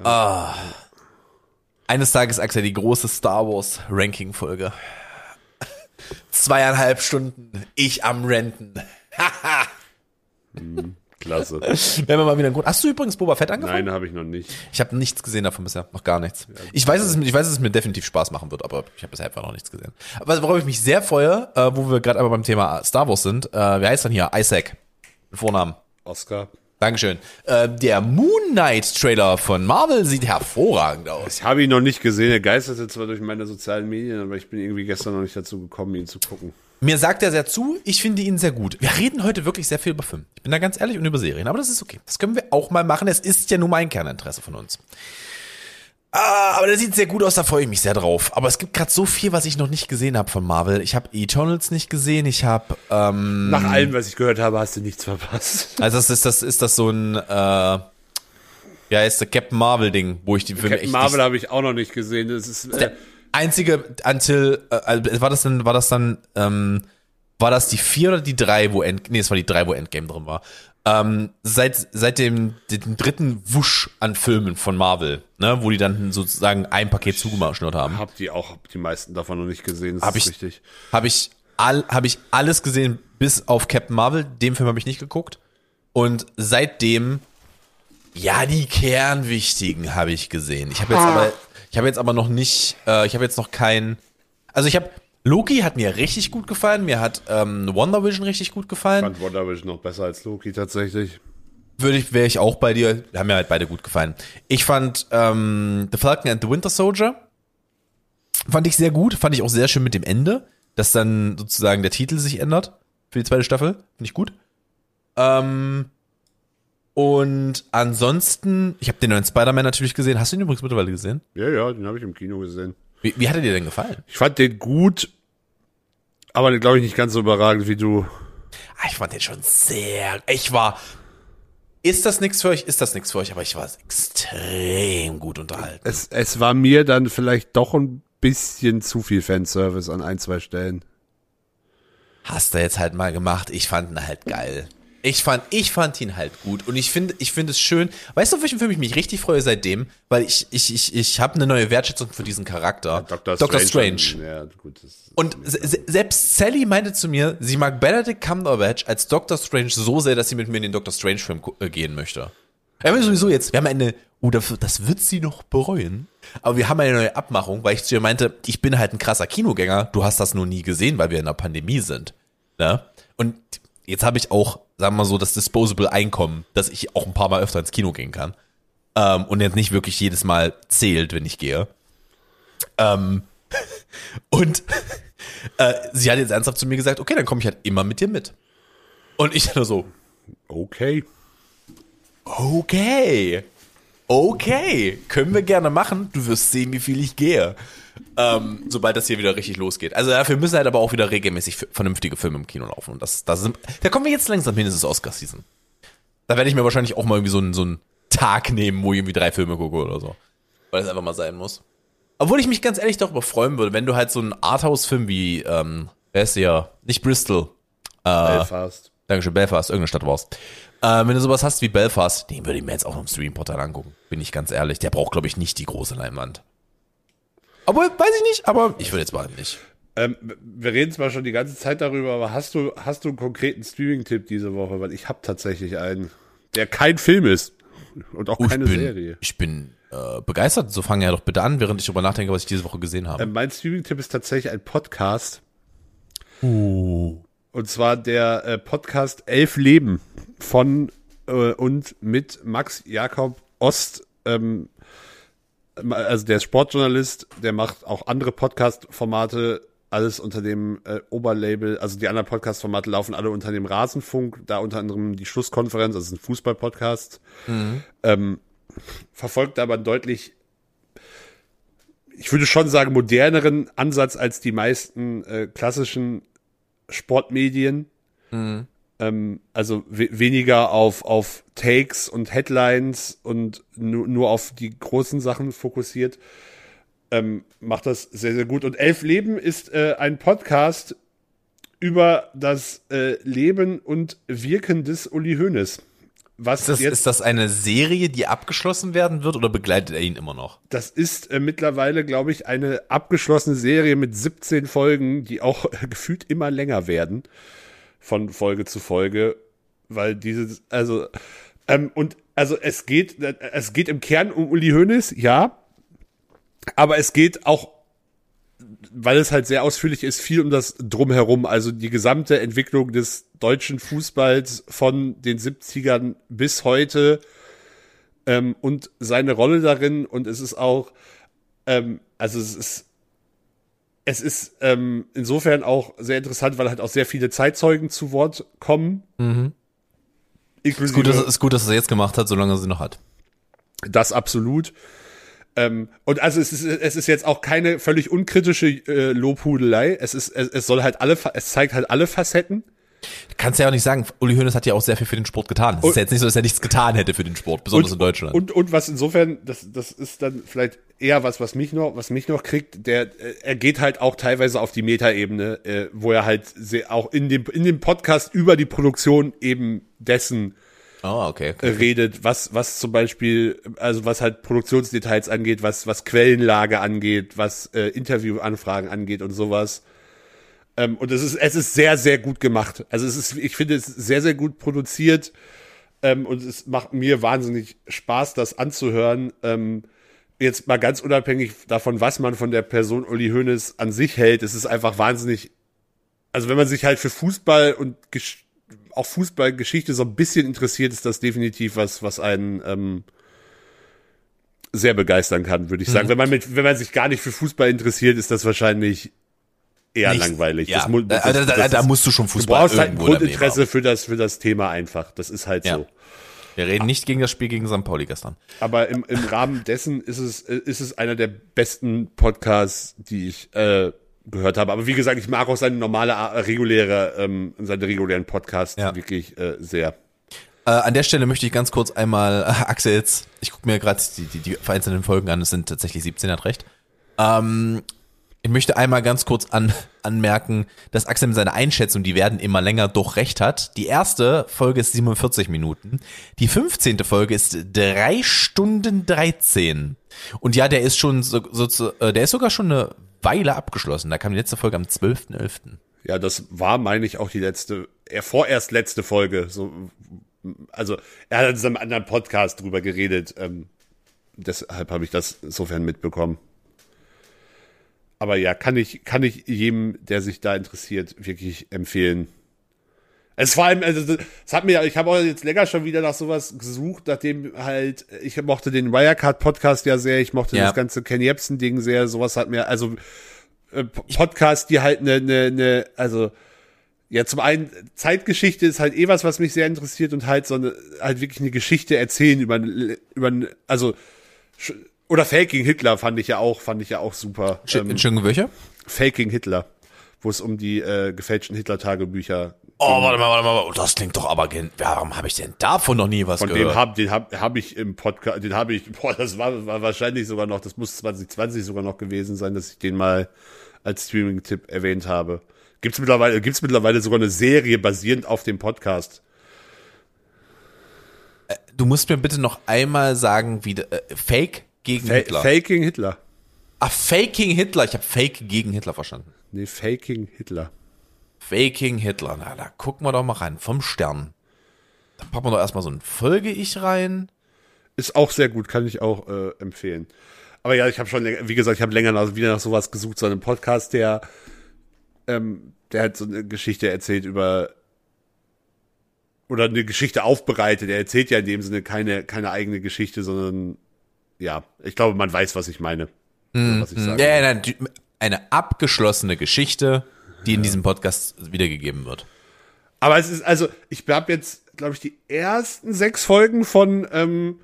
Ja. Oh. Eines Tages, Axel, die große Star Wars Ranking-Folge. Zweieinhalb Stunden, ich am Renten. Haha. mhm. Klasse. Wenn wir mal wieder einen Grund. Hast du übrigens Boba Fett angefangen? Nein, habe ich noch nicht. Ich habe nichts gesehen davon bisher, noch gar nichts. Ja, ich weiß, dass es, ich weiß, dass es mir definitiv Spaß machen wird, aber ich habe bisher einfach noch nichts gesehen. Aber worauf ich mich sehr freue, äh, wo wir gerade aber beim Thema Star Wars sind, äh, wer heißt denn hier? Isaac. Mit Vornamen. Oscar. Dankeschön. Äh, der Moon Knight-Trailer von Marvel sieht hervorragend aus. Ich habe ihn noch nicht gesehen. Der geisterte zwar durch meine sozialen Medien, aber ich bin irgendwie gestern noch nicht dazu gekommen, ihn zu gucken. Mir sagt er sehr zu, ich finde ihn sehr gut. Wir reden heute wirklich sehr viel über Filme. Ich bin da ganz ehrlich und über Serien, aber das ist okay. Das können wir auch mal machen. Es ist ja nur mein Kerninteresse von uns. Ah, aber der sieht sehr gut aus, da freue ich mich sehr drauf. Aber es gibt gerade so viel, was ich noch nicht gesehen habe von Marvel. Ich habe Eternals nicht gesehen, ich habe... Ähm, Nach allem, was ich gehört habe, hast du nichts verpasst. Also das ist das, ist das so ein... Äh, ja, ist das Captain Marvel-Ding, wo ich die Filme Captain echt... Marvel habe ich auch noch nicht gesehen, das ist... Äh, einzige, until, äh, war das dann, war das dann, ähm, war das die vier oder die drei, wo End, nee, es war die drei, wo Endgame drin war. Ähm, seit, seit dem, dem dritten Wusch an Filmen von Marvel, ne, wo die dann sozusagen ein Paket zugeschnürt haben. Hab die auch, hab die meisten davon noch nicht gesehen, das hab ist ich, richtig. Hab ich, all, hab ich alles gesehen, bis auf Captain Marvel, den Film habe ich nicht geguckt. Und seitdem, ja, die Kernwichtigen habe ich gesehen. Ich habe jetzt ah. aber, Ich habe jetzt aber noch nicht, äh, ich habe jetzt noch kein, also ich habe, Loki hat mir richtig gut gefallen, mir hat ähm, WandaVision richtig gut gefallen. Ich fand WandaVision noch besser als Loki tatsächlich. Würde ich, wäre ich auch bei dir, haben mir halt beide gut gefallen. Ich fand ähm, The Falcon and the Winter Soldier, fand ich sehr gut, fand ich auch sehr schön mit dem Ende, dass dann sozusagen der Titel sich ändert. für die zweite Staffel. Finde ich gut. Ähm, und ansonsten, ich habe den neuen Spider-Man natürlich gesehen. Hast du ihn übrigens mittlerweile gesehen? Ja, ja, den habe ich im Kino gesehen. Wie, wie hat er dir denn gefallen? Ich fand den gut, aber glaube ich nicht ganz so überragend wie du. Ah, ich fand den schon sehr... Ich war... Ist das nichts für euch? Ist das nichts für euch? Aber ich war extrem gut unterhalten. Es, es war mir dann vielleicht doch ein bisschen zu viel Fanservice an ein, zwei Stellen. Hast du jetzt halt mal gemacht. Ich fand ihn halt geil. Ich fand, ich fand ihn halt gut. Und ich finde, ich finde es schön. Weißt du, auf welchen Film ich mich richtig freue seitdem? Weil ich, ich, ich, ich habe eine neue Wertschätzung für diesen Charakter. Ja, Doktor Strange. Doktor Strange. Ja, gut, das ist und se- selbst Sally meinte zu mir, sie mag Benedict Cumberbatch als Doktor Strange so sehr, dass sie mit mir in den Doktor Strange Film gehen möchte. Ja, wir sowieso jetzt, wir haben eine, oh, das wird sie noch bereuen. Aber wir haben eine neue Abmachung, weil ich zu ihr meinte, ich bin halt ein krasser Kinogänger. Du hast das nur nie gesehen, weil wir in einer Pandemie sind. Ne? Und jetzt habe ich auch, sagen wir mal so, das Disposable-Einkommen, dass ich auch ein paar Mal öfter ins Kino gehen kann. Ähm, und jetzt nicht wirklich jedes Mal zählt, wenn ich gehe. Ähm, und äh, sie hat jetzt ernsthaft zu mir gesagt, okay, dann komme ich halt immer mit dir mit. Und ich dann so, okay. Okay. Okay. Können wir gerne machen. Du wirst sehen, wie viel ich gehe. Ähm, sobald das hier wieder richtig losgeht. Also dafür müssen halt aber auch wieder regelmäßig f- vernünftige Filme im Kino laufen. Und das, das ist, da kommen wir jetzt langsam hin, es ist Oscar-Season. Da werde ich mir wahrscheinlich auch mal irgendwie so einen, so einen Tag nehmen, wo ich irgendwie drei Filme gucke oder so. Weil das einfach mal sein muss. Obwohl ich mich ganz ehrlich darüber freuen würde, wenn du halt so einen Arthouse-Film wie, ähm, wer ist ja, nicht Bristol. Äh, Belfast. Dankeschön, Belfast, irgendeine Stadt war's. Äh, wenn du sowas hast wie Belfast, den würde ich mir jetzt auch noch im Streaming-Portal angucken. Bin ich ganz ehrlich. Der braucht, glaube ich, nicht die große Leinwand. Obwohl, weiß ich nicht, aber ich würde jetzt mal nicht. Ähm, wir reden zwar schon die ganze Zeit darüber, aber hast du, hast du einen konkreten Streaming-Tipp diese Woche? Weil ich habe tatsächlich einen, der kein Film ist und auch oh, keine ich bin, Serie. Ich bin äh, begeistert, so fangen wir ja doch bitte an, während ich darüber nachdenke, was ich diese Woche gesehen habe. Ähm, mein Streaming-Tipp ist tatsächlich ein Podcast. Uh. Und zwar der äh, Podcast Elf Leben von äh, und mit Max Jakob Ost, ähm, also der ist Sportjournalist, der macht auch andere Podcast-Formate, alles unter dem äh, Oberlabel, also die anderen Podcast-Formate laufen alle unter dem Rasenfunk, da unter anderem die Schlusskonferenz, also ein Fußball-Podcast, mhm. ähm, verfolgt aber einen deutlich, ich würde schon sagen, moderneren Ansatz als die meisten äh, klassischen Sportmedien, mhm. ähm, also we- weniger auf, auf Takes und Headlines und nu- nur auf die großen Sachen fokussiert, ähm, macht das sehr, sehr gut. Und Elf Leben ist äh, ein Podcast über das äh, Leben und Wirken des Uli Hoeneß. Was ist, das, jetzt, ist das eine Serie, die abgeschlossen werden wird oder begleitet er ihn immer noch? Das ist äh, mittlerweile, glaube ich, eine abgeschlossene Serie mit siebzehn Folgen, die auch äh, gefühlt immer länger werden von Folge zu Folge, weil dieses, also ähm, und also es geht, äh, es geht im Kern um Uli Hoeneß, ja, aber es geht auch, weil es halt sehr ausführlich ist, viel um das Drumherum, also die gesamte Entwicklung des deutschen Fußballs von den siebzigern bis heute ähm, und seine Rolle darin. Und es ist auch, ähm, also es ist, es ist ähm, insofern auch sehr interessant, weil halt auch sehr viele Zeitzeugen zu Wort kommen. Mhm. Ist gut, dass, ist gut, dass er jetzt gemacht hat, solange er sie noch hat. Das absolut. Ähm, und also es ist, es ist jetzt auch keine völlig unkritische äh, Lobhudelei. Es ist, es, es soll halt alle, es zeigt halt alle Facetten. Kannst ja auch nicht sagen, Uli Hoeneß hat ja auch sehr viel für den Sport getan. Es ist ja jetzt nicht so, dass er nichts getan hätte für den Sport, besonders und, in Deutschland. Und, und was insofern, das, das ist dann vielleicht eher was, was mich noch, was mich noch kriegt, der, er geht halt auch teilweise auf die Metaebene, äh, wo er halt sehr, auch in dem, in dem Podcast über die Produktion eben dessen oh, okay, okay. redet, was, was zum Beispiel, also was halt Produktionsdetails angeht, was, was Quellenlage angeht, was äh, Interviewanfragen angeht und sowas. Ähm, und es ist, es ist sehr, sehr gut gemacht. Also es ist, ich finde es sehr, sehr gut produziert. Ähm, und es macht mir wahnsinnig Spaß, das anzuhören. Ähm, jetzt mal ganz unabhängig davon, was man von der Person Uli Hoeneß an sich hält. Es ist einfach wahnsinnig, also wenn man sich halt für Fußball und gesch- auch Fußballgeschichte so ein bisschen interessiert, ist das definitiv was, was einen, ähm, sehr begeistern kann, würde ich sagen. Mhm. Wenn man mit, wenn man sich gar nicht für Fußball interessiert, ist das wahrscheinlich eher nicht, langweilig. Ja. Das, das, das, da, da, da musst du schon Fußball. Du brauchst halt ein Grundinteresse für das, für das Thema einfach. Das ist halt ja. so. Wir reden nicht gegen das Spiel gegen Sankt Pauli gestern. Aber im, im Rahmen dessen ist es, ist es einer der besten Podcasts, die ich äh, gehört habe. Aber wie gesagt, ich mag auch seine normale, reguläre, ähm, seinen regulären Podcast ja. wirklich äh, sehr. Äh, an der Stelle möchte ich ganz kurz einmal, äh, Axels, ich gucke mir gerade die, die, die einzelnen Folgen an, es sind tatsächlich siebzehn, hat recht. Ähm, ich möchte einmal ganz kurz an, anmerken, dass Axel mit seiner Einschätzung, die werden immer länger, doch recht hat. Die erste Folge ist siebenundvierzig Minuten, die fünfzehnte Folge ist drei Stunden dreizehn. Und ja, der ist schon so, so, der ist sogar schon eine Weile abgeschlossen. Da kam die letzte Folge am zwölften elften Ja, das war, meine ich, auch die letzte, vorerst letzte Folge, so. Also, er hat in seinem anderen Podcast drüber geredet. Ähm, deshalb habe ich das insofern mitbekommen. Aber ja, kann ich, kann ich jedem, der sich da interessiert, wirklich empfehlen. Es vor allem, also, es hat mir, ich habe auch jetzt länger schon wieder nach sowas gesucht, nachdem halt, ich mochte den Wirecard-Podcast ja sehr, ich mochte ja. das ganze Ken Jebsen-Ding sehr, sowas hat mir, also, äh, Podcast, die halt eine, eine, ne, also, ja, zum einen, Zeitgeschichte ist halt eh was, was mich sehr interessiert, und halt so eine, halt wirklich eine Geschichte erzählen über, über, also, oder Faking Hitler fand ich ja auch, fand ich ja auch super. Ähm, Entschuldigung, welche? Faking Hitler, wo es um die äh, gefälschten Hitler-Tagebücher ging. Oh, warte mal, warte mal, das klingt doch aber, warum habe ich denn davon noch nie was Von gehört? Von dem habe den hab, hab ich im Podcast, den habe ich, boah, das war, war wahrscheinlich sogar noch, das muss zwanzig zwanzig sogar noch gewesen sein, dass ich den mal als Streaming-Tipp erwähnt habe. Gibt's mittlerweile, gibt's mittlerweile sogar eine Serie basierend auf dem Podcast. Du musst mir bitte noch einmal sagen, wie, äh, Fake gegen Fa- Hitler. Faking Hitler. Ah, Faking Hitler. Ich habe Fake gegen Hitler verstanden. Nee, Faking Hitler. Faking Hitler. Na, da gucken wir doch mal rein. Vom Stern. Da packen wir doch erstmal so ein Folge-Ich rein. Ist auch sehr gut. Kann ich auch äh, empfehlen. Aber ja, ich habe schon, wie gesagt, ich habe länger nach, wieder nach sowas gesucht, so einen Podcast, der Ähm, der hat so eine Geschichte erzählt über, oder eine Geschichte aufbereitet. Er erzählt ja in dem Sinne keine, keine eigene Geschichte, sondern, ja, ich glaube, man weiß, was ich meine. Mm, was ich mm, sage. Ja, ja, eine abgeschlossene Geschichte, die ja. in diesem Podcast wiedergegeben wird. Aber es ist, also, ich habe jetzt, glaube ich, die ersten sechs Folgen von, ähm,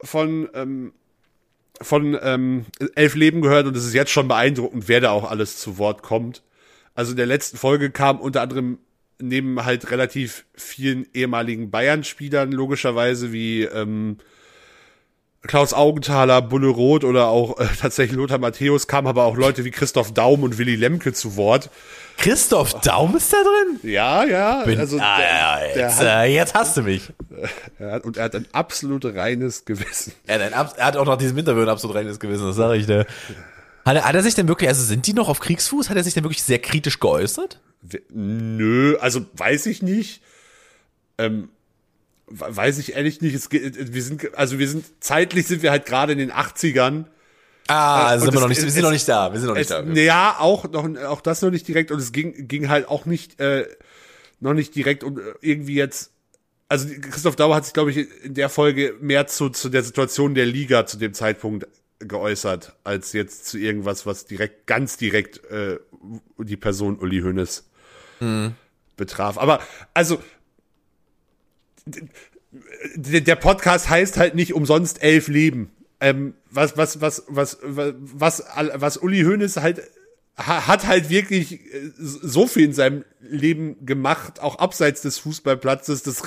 von, ähm, von ähm, Elf Leben gehört, und es ist jetzt schon beeindruckend, wer da auch alles zu Wort kommt. Also in der letzten Folge kam unter anderem neben halt relativ vielen ehemaligen Bayern-Spielern, logischerweise, wie ähm, Klaus Augenthaler, Bulle Roth oder auch äh, tatsächlich Lothar Matthäus, kamen aber auch Leute wie Christoph Daum und Willy Lemke zu Wort. Christoph Daum ist da drin? Ja, ja. Bin, also, ah, der, jetzt, der hat, äh, jetzt hast du mich. Er hat, und er hat ein absolut reines Gewissen. Er hat, ein, er hat auch nach diesem Interview ein absolut reines Gewissen, das sage ich dir. Hat er, hat er sich denn wirklich, also sind die noch auf Kriegsfuß? Hat er sich denn wirklich sehr kritisch geäußert? Nö, also weiß ich nicht. Ähm, weiß ich ehrlich nicht. Es geht, wir sind, also wir sind, zeitlich sind wir halt gerade in den achtzigern. Ah, also sind wir, noch nicht, wir sind noch nicht da. Wir sind noch nicht da. Ja, auch, noch, auch das noch nicht direkt. Und es ging, ging halt auch nicht, äh, noch nicht direkt um irgendwie jetzt. Also Christoph Dauer hat sich, glaube ich, in der Folge mehr zu, zu der Situation der Liga zu dem Zeitpunkt geäußert, als jetzt zu irgendwas, was direkt, ganz direkt äh, die Person Uli Hoeneß mhm. betraf. Aber also d- der Podcast heißt halt nicht umsonst Elf Leben. Ähm, was, was, was, was, was, was, was Uli Hoeneß halt hat halt wirklich so viel in seinem Leben gemacht, auch abseits des Fußballplatzes, das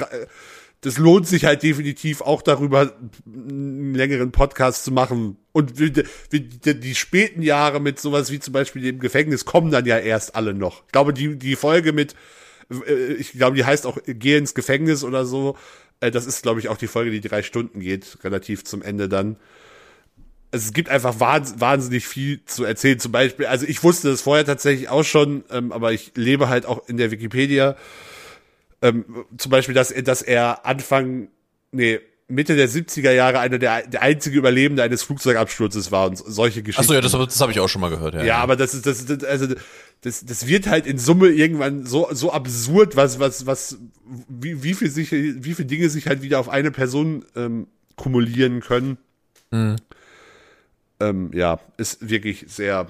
Das lohnt sich halt definitiv auch darüber, einen längeren Podcast zu machen. Und die späten Jahre mit sowas wie zum Beispiel dem Gefängnis kommen dann ja erst alle noch. Ich glaube, die, die Folge mit, ich glaube, die heißt auch Geh ins Gefängnis oder so. Das ist, glaube ich, auch die Folge, die drei Stunden geht, relativ zum Ende dann. Also es gibt einfach wahnsinnig viel zu erzählen. Zum Beispiel, also ich wusste das vorher tatsächlich auch schon, aber ich lebe halt auch in der Wikipedia. Ähm, zum Beispiel, dass, dass er Anfang, nee, Mitte der siebziger Jahre einer der, der einzige Überlebende eines Flugzeugabsturzes war und solche Geschichten. Achso, ja, das, das habe ich auch schon mal gehört, ja. Ja, aber das ist, das, das, also, das, das wird halt in Summe irgendwann so, so absurd, was, was, was, wie, wie viel sich, wie viele Dinge sich halt wieder auf eine Person, ähm, kumulieren können. Mhm. Ähm, ja, ist wirklich sehr,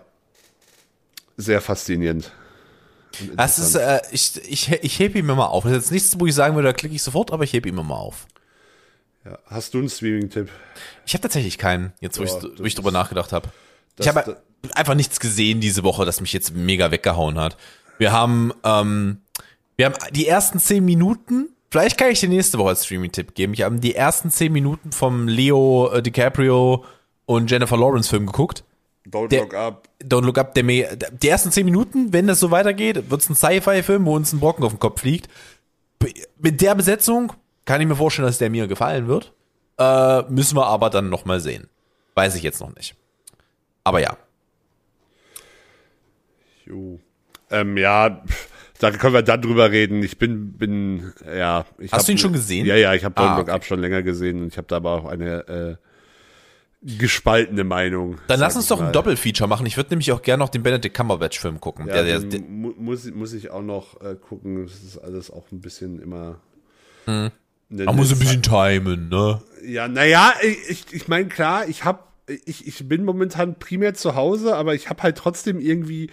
sehr faszinierend. Das ist, äh, ich, ich, ich hebe ihn mir mal auf. Das ist jetzt nichts, wo ich sagen würde, da klicke ich sofort, aber ich hebe ihn mir mal auf. Ja. Hast du einen Streaming-Tipp? Ich habe tatsächlich keinen, jetzt wo, ja, ich, wo ich drüber nachgedacht habe. Ich habe da, einfach nichts gesehen diese Woche, das mich jetzt mega weggehauen hat. Wir haben, ähm, wir haben die ersten zehn Minuten, vielleicht kann ich dir nächste Woche als Streaming-Tipp geben. Ich habe die ersten zehn Minuten vom Leo äh, DiCaprio und Jennifer Lawrence Film geguckt. Don't der, Look Up. Don't Look Up. Der, die ersten zehn Minuten, wenn das so weitergeht, wird es ein Sci-Fi-Film, wo uns ein Brocken auf den Kopf fliegt. Mit der Besetzung kann ich mir vorstellen, dass der mir gefallen wird. Äh, müssen wir aber dann nochmal sehen. Weiß ich jetzt noch nicht. Aber ja. Jo. Ähm, ja, da können wir dann drüber reden. Ich bin, bin, ja. Ich Hast hab, du ihn schon gesehen? Ja, ja, ich habe Don't Look Up schon länger gesehen und ich habe da aber auch eine äh, gespaltene Meinung. Dann lass uns doch mal ein Doppelfeature machen. Ich würde nämlich auch gerne noch den Benedict Cumberbatch-Film gucken. Ja, der, der, der, muss, muss ich auch noch äh, gucken. Das ist alles auch ein bisschen immer. Mhm. Man muss ein bisschen timen, ne? Ja, naja, ich, ich meine, klar, ich habe Ich, ich bin momentan primär zu Hause, aber ich habe halt trotzdem irgendwie,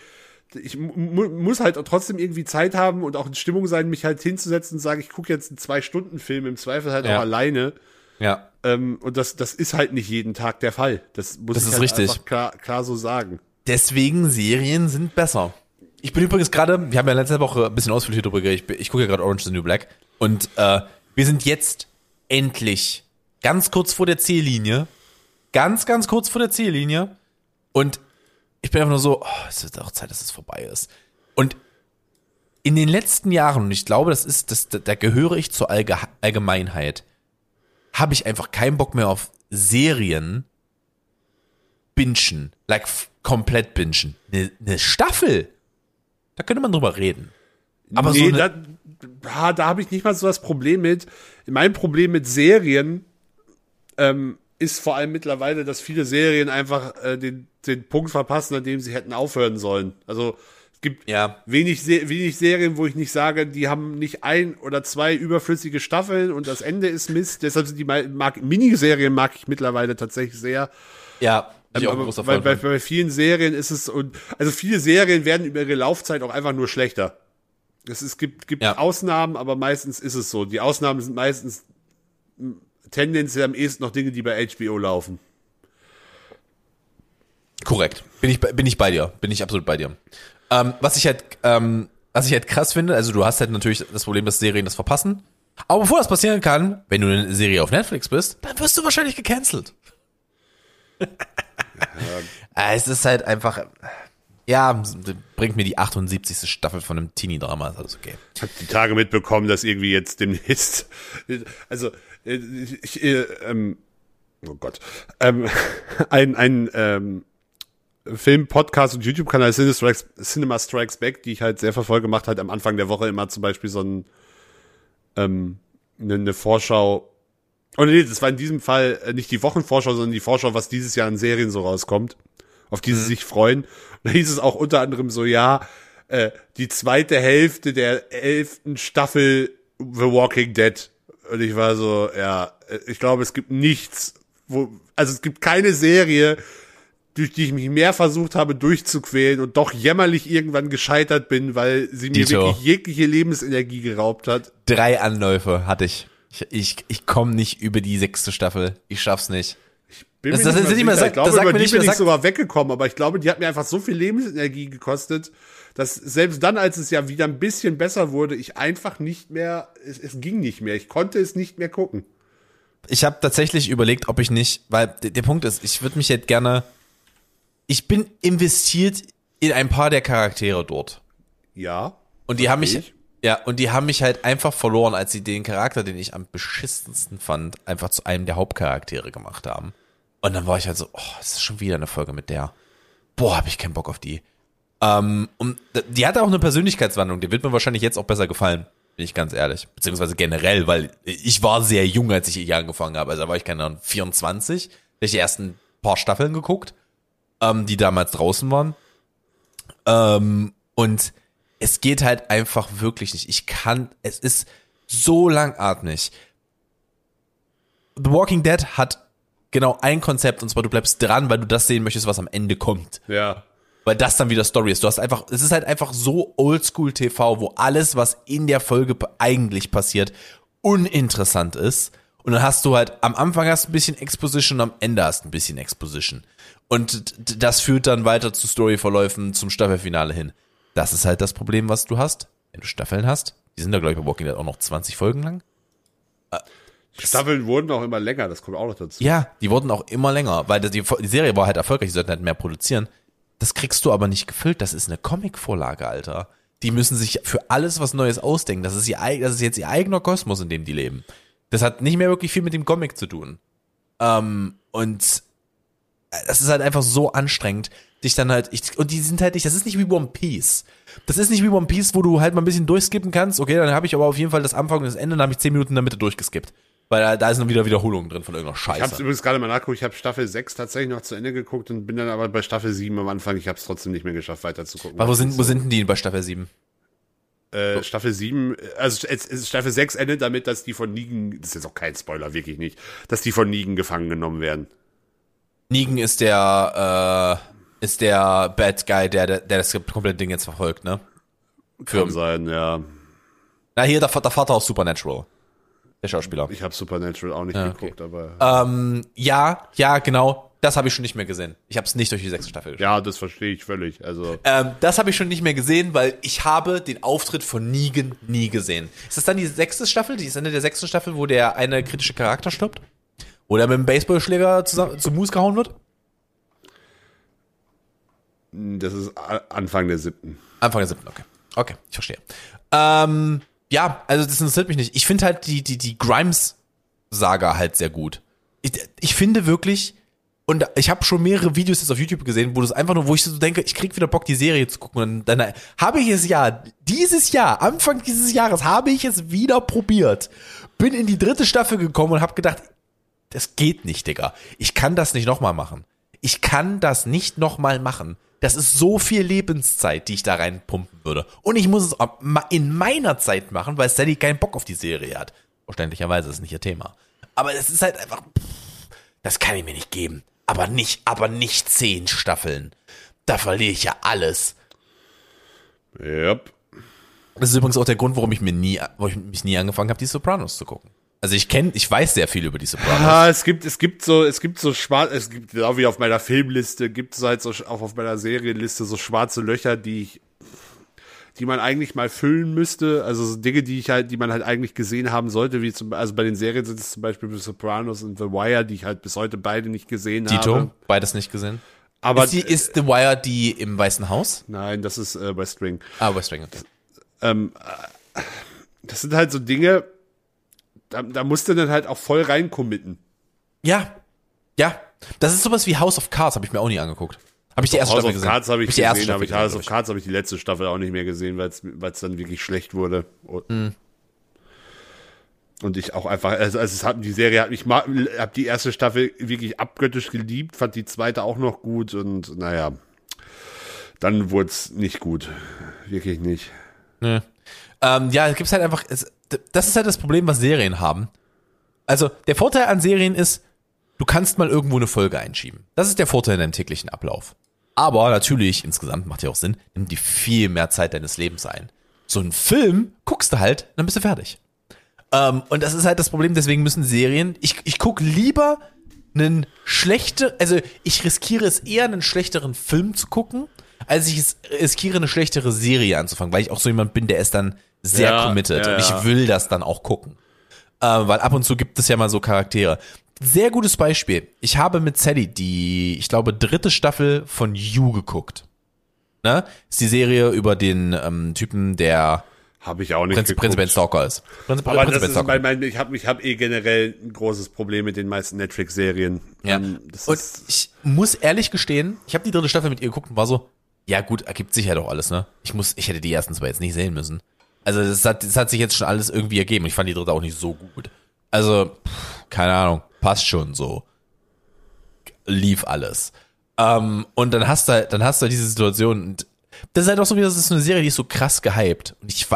ich mu- muss halt trotzdem irgendwie Zeit haben und auch in Stimmung sein, mich halt hinzusetzen und sagen, ich gucke jetzt einen Zwei-Stunden-Film, im Zweifel halt ja. auch alleine. Ja. Ähm, und das, das ist halt nicht jeden Tag der Fall. Das muss das ich ist halt richtig. einfach klar, klar so sagen. Deswegen, Serien sind besser. Ich bin übrigens gerade, wir haben ja letzte Woche ein bisschen ausführlich darüber geredet, ich, ich gucke ja gerade Orange is the New Black und äh, wir sind jetzt endlich ganz kurz vor der Ziellinie. Ganz, ganz kurz vor der Ziellinie. Und ich bin einfach nur so, oh, es wird auch Zeit, dass es vorbei ist. Und in den letzten Jahren, und ich glaube, das ist, das, da gehöre ich zur Allge- Allgemeinheit, habe ich einfach keinen Bock mehr auf Serien bingen. Like, f- komplett bingen. Eine ne Staffel. Da könnte man drüber reden. Aber nee, so eine- da, da habe ich nicht mal so das Problem mit. Mein Problem mit Serien, ähm, ist vor allem mittlerweile, dass viele Serien einfach äh, den, den Punkt verpassen, an dem sie hätten aufhören sollen. Also es gibt ja. wenig, Se- wenig Serien, wo ich nicht sage, die haben nicht ein oder zwei überflüssige Staffeln und das Ende ist Mist. Deshalb sind die mag- Miniserien mag ich mittlerweile tatsächlich sehr. Ja, ähm, ich auch ein großer Freund bei, bei, bei vielen Serien ist es, und also viele Serien werden über ihre Laufzeit auch einfach nur schlechter. Es, es gibt, gibt ja. Ausnahmen, aber meistens ist es so. Die Ausnahmen sind meistens m- tendenziell am ehesten noch Dinge, die bei H B O laufen. Korrekt. Bin ich, bin ich bei dir. Bin ich absolut bei dir. Ähm, was ich halt, ähm, was ich halt krass finde, also du hast halt natürlich das Problem, dass Serien das verpassen. Aber bevor das passieren kann, wenn du eine Serie auf Netflix bist, dann wirst du wahrscheinlich gecancelt. Ja. Es ist halt einfach, ja, bringt mir die achtundsiebzigste Staffel von einem Teenie-Drama, ist alles okay. Ich hab die Tage mitbekommen, dass irgendwie jetzt demnächst, also, Ich, äh, ähm, oh Gott, ähm, ein, ein ähm, Film, Podcast und YouTube-Kanal Cinema Strikes Back, die ich halt sehr verfolge, macht halt am Anfang der Woche immer zum Beispiel so ein, ähm, eine, eine Vorschau. Oh nee, das war in diesem Fall nicht die Wochenvorschau, sondern die Vorschau, was dieses Jahr an Serien so rauskommt, auf die mhm. sie sich freuen. Und da hieß es auch unter anderem so, ja, äh, die zweite Hälfte der elften Staffel The Walking Dead. Und ich war so, ja, ich glaube, es gibt nichts, wo, also es gibt keine Serie, durch die ich mich mehr versucht habe durchzuquälen und doch jämmerlich irgendwann gescheitert bin, weil sie mir Dito. wirklich jegliche Lebensenergie geraubt hat. Drei Anläufe hatte ich. Ich, ich, ich komme nicht über die sechste Staffel. Ich schaff's nicht. Ich bin das, mir das, nicht, das nicht mehr sicher. Ich glaube, über die nicht, bin ich sogar weggekommen, aber ich glaube, die hat mir einfach so viel Lebensenergie gekostet, dass selbst dann, als es ja wieder ein bisschen besser wurde, ich einfach nicht mehr, es, es ging nicht mehr. Ich konnte es nicht mehr gucken. Ich habe tatsächlich überlegt, ob ich nicht, weil der, der Punkt ist, ich würde mich jetzt gerne, ich bin investiert in ein paar der Charaktere dort. Ja. Und die haben mich, ich. ja, und die haben mich halt einfach verloren, als sie den Charakter, den ich am beschissensten fand, einfach zu einem der Hauptcharaktere gemacht haben. Und dann war ich halt so, oh, das ist schon wieder eine Folge mit der. Boah, habe ich keinen Bock auf die. Um, und die hat auch eine Persönlichkeitswandlung, die wird mir wahrscheinlich jetzt auch besser gefallen, bin ich ganz ehrlich. Beziehungsweise generell, weil ich war sehr jung, als ich hier angefangen habe. Also da war ich, keine Ahnung, vierundzwanzig. Da habe ich die ersten paar Staffeln geguckt, um, die damals draußen waren. Um, und es geht halt einfach wirklich nicht. Ich kann, es ist so langatmig. The Walking Dead hat genau ein Konzept, und zwar du bleibst dran, weil du das sehen möchtest, was am Ende kommt. Ja. weil das dann wieder Story ist. Du hast einfach, es ist halt einfach so Oldschool-T V, wo alles, was in der Folge eigentlich passiert, uninteressant ist. Und dann hast du halt, am Anfang hast du ein bisschen Exposition und am Ende hast du ein bisschen Exposition. Und das führt dann weiter zu Storyverläufen, zum Staffelfinale hin. Das ist halt das Problem, was du hast, wenn du Staffeln hast. Die sind da, glaube ich, bei Walking Dead auch noch zwanzig Folgen lang. Staffeln wurden auch immer länger, das kommt auch noch dazu. Ja, die wurden auch immer länger, weil die, die Serie war halt erfolgreich, die sollten halt mehr produzieren. Das kriegst du aber nicht gefüllt, das ist eine Comic-Vorlage, Alter. Die müssen sich für alles was Neues ausdenken, das ist, ihr, das ist jetzt ihr eigener Kosmos, in dem die leben. Das hat nicht mehr wirklich viel mit dem Comic zu tun. Ähm, und das ist halt einfach so anstrengend, dich dann halt, ich, und die sind halt nicht, das ist nicht wie One Piece. Das ist nicht wie One Piece, wo du halt mal ein bisschen durchskippen kannst, okay, dann habe ich aber auf jeden Fall das Anfang und das Ende, dann habe ich zehn Minuten in der Mitte durchgeskippt. Weil da, da ist noch wieder Wiederholungen drin von irgendeiner Scheiße. Ich hab's übrigens gerade mal nachgeguckt, ich habe Staffel sechs tatsächlich noch zu Ende geguckt und bin dann aber bei Staffel sieben am Anfang, ich hab's trotzdem nicht mehr geschafft, weiter zu gucken. Aber wo sind, wo sind denn die bei Staffel sieben? Äh, so. Staffel sieben, also Staffel sechs endet damit, dass die von Negan, das ist jetzt auch kein Spoiler, wirklich nicht, dass die von Negan gefangen genommen werden. Negan ist der, äh, ist der Bad Guy, der, der, der das komplette Ding jetzt verfolgt, ne? Für Kann sein, ja. Na, hier der, der Vater aus Supernatural. Der Schauspieler. Ich habe Supernatural auch nicht ja, geguckt, okay. aber... Ähm, ja, ja, genau. Das habe ich schon nicht mehr gesehen. Ich habe es nicht durch die sechste Staffel geschaut. Ja, das verstehe ich völlig. Also ähm, das habe ich schon nicht mehr gesehen, weil ich habe den Auftritt von Negan nie gesehen. Ist das dann die sechste Staffel? Die ist Ende der sechsten Staffel, wo der eine kritische Charakter stirbt? Oder mit dem Baseballschläger zusammen zum Moose gehauen wird? Das ist Anfang der siebten. Anfang der siebten, okay. Okay, ich verstehe. Ähm... Ja, also das interessiert mich nicht. Ich finde halt die, die, die Grimes-Saga halt sehr gut. Ich, ich finde wirklich, und ich habe schon mehrere Videos jetzt auf YouTube gesehen, wo das einfach nur, wo ich so denke, ich krieg wieder Bock, die Serie zu gucken. Und dann, dann habe ich es ja, dieses Jahr, Anfang dieses Jahres, habe ich es wieder probiert. Bin in die dritte Staffel gekommen und habe gedacht, das geht nicht, Digga. Ich kann das nicht nochmal machen. Ich kann das nicht nochmal machen. Das ist so viel Lebenszeit, die ich da reinpumpen würde. Und ich muss es in meiner Zeit machen, weil Sally keinen Bock auf die Serie hat. Verständlicherweise ist es nicht ihr Thema. Aber es ist halt einfach, pff, das kann ich mir nicht geben. Aber nicht, aber nicht zehn Staffeln. Da verliere ich ja alles. Yep. Das ist übrigens auch der Grund, warum ich mir nie, warum ich mich nie angefangen habe, die Sopranos zu gucken. Also ich kenne, ich weiß sehr viel über die Sopranos. Ah, es gibt, es gibt so, es gibt so schwarz, es gibt, genau wie auf meiner Filmliste, gibt es halt so, auch auf meiner Serienliste so schwarze Löcher, die ich, die man eigentlich mal füllen müsste. Also so Dinge, die ich halt, die man halt eigentlich gesehen haben sollte, wie zum, also bei den Serien sind es zum Beispiel The Sopranos und The Wire, die ich halt bis heute beide nicht gesehen Dito, habe. Dito, beides nicht gesehen. Aber ist, die, ist The Wire die im Weißen Haus? Nein, das ist äh, bei String. Ah, bei String, okay. Das, ähm, das sind halt so Dinge, Da, da musst du dann halt auch voll reincommitten. Ja, ja. Das ist sowas wie House of Cards, habe ich mir auch nie angeguckt. Habe ich die erste House Staffel gesehen? House of Cards habe ich, hab ich gesehen, gesehen habe ich House of Cards habe ich die letzte Staffel auch nicht mehr gesehen, weil es dann wirklich schlecht wurde. Mhm. Und ich auch einfach, also, also es hat, die Serie hat mich, habe die erste Staffel wirklich abgöttisch geliebt, fand die zweite auch noch gut und naja, dann wurde es nicht gut. Wirklich nicht. Nee. Ähm, ja, es gibt halt einfach, es, das ist halt das Problem, was Serien haben. Also der Vorteil an Serien ist, du kannst mal irgendwo eine Folge einschieben. Das ist der Vorteil in deinem täglichen Ablauf. Aber natürlich, insgesamt macht ja auch Sinn, nimmt die viel mehr Zeit deines Lebens ein. So einen Film guckst du halt, dann bist du fertig. Ähm, und das ist halt das Problem, deswegen müssen Serien, ich, ich guck lieber einen schlechten, also ich riskiere es eher, einen schlechteren Film zu gucken, als ich riskiere, eine schlechtere Serie anzufangen, weil ich auch so jemand bin, der ist dann sehr ja, committed. Ja, ja. Und ich will das dann auch gucken. Äh, weil ab und zu gibt es ja mal so Charaktere. Sehr gutes Beispiel. Ich habe mit Sally die, ich glaube, dritte Staffel von You geguckt. Ne? Ist die Serie über den ähm, Typen, der habe ich auch nicht Prinz, Prinz Ben Stalker ist. Prinz, Aber Prinz das ben ist Stalker. Mein, mein, ich habe ich hab eh generell ein großes Problem mit den meisten Netflix-Serien. Ja. Um, das und ist ich muss ehrlich gestehen, ich habe die dritte Staffel mit ihr geguckt und war so, ja gut, ergibt sich ja doch alles, ne? Ich muss, ich hätte die ersten zwei jetzt nicht sehen müssen. Also das hat, das hat sich jetzt schon alles irgendwie ergeben. Ich fand die dritte auch nicht so gut. Also, pff, keine Ahnung, passt schon so. Lief alles. Ähm, und dann hast du halt, dann hast du halt diese Situation. Und das ist halt auch so wieder, das ist eine Serie, die ist so krass gehypt. Und ich,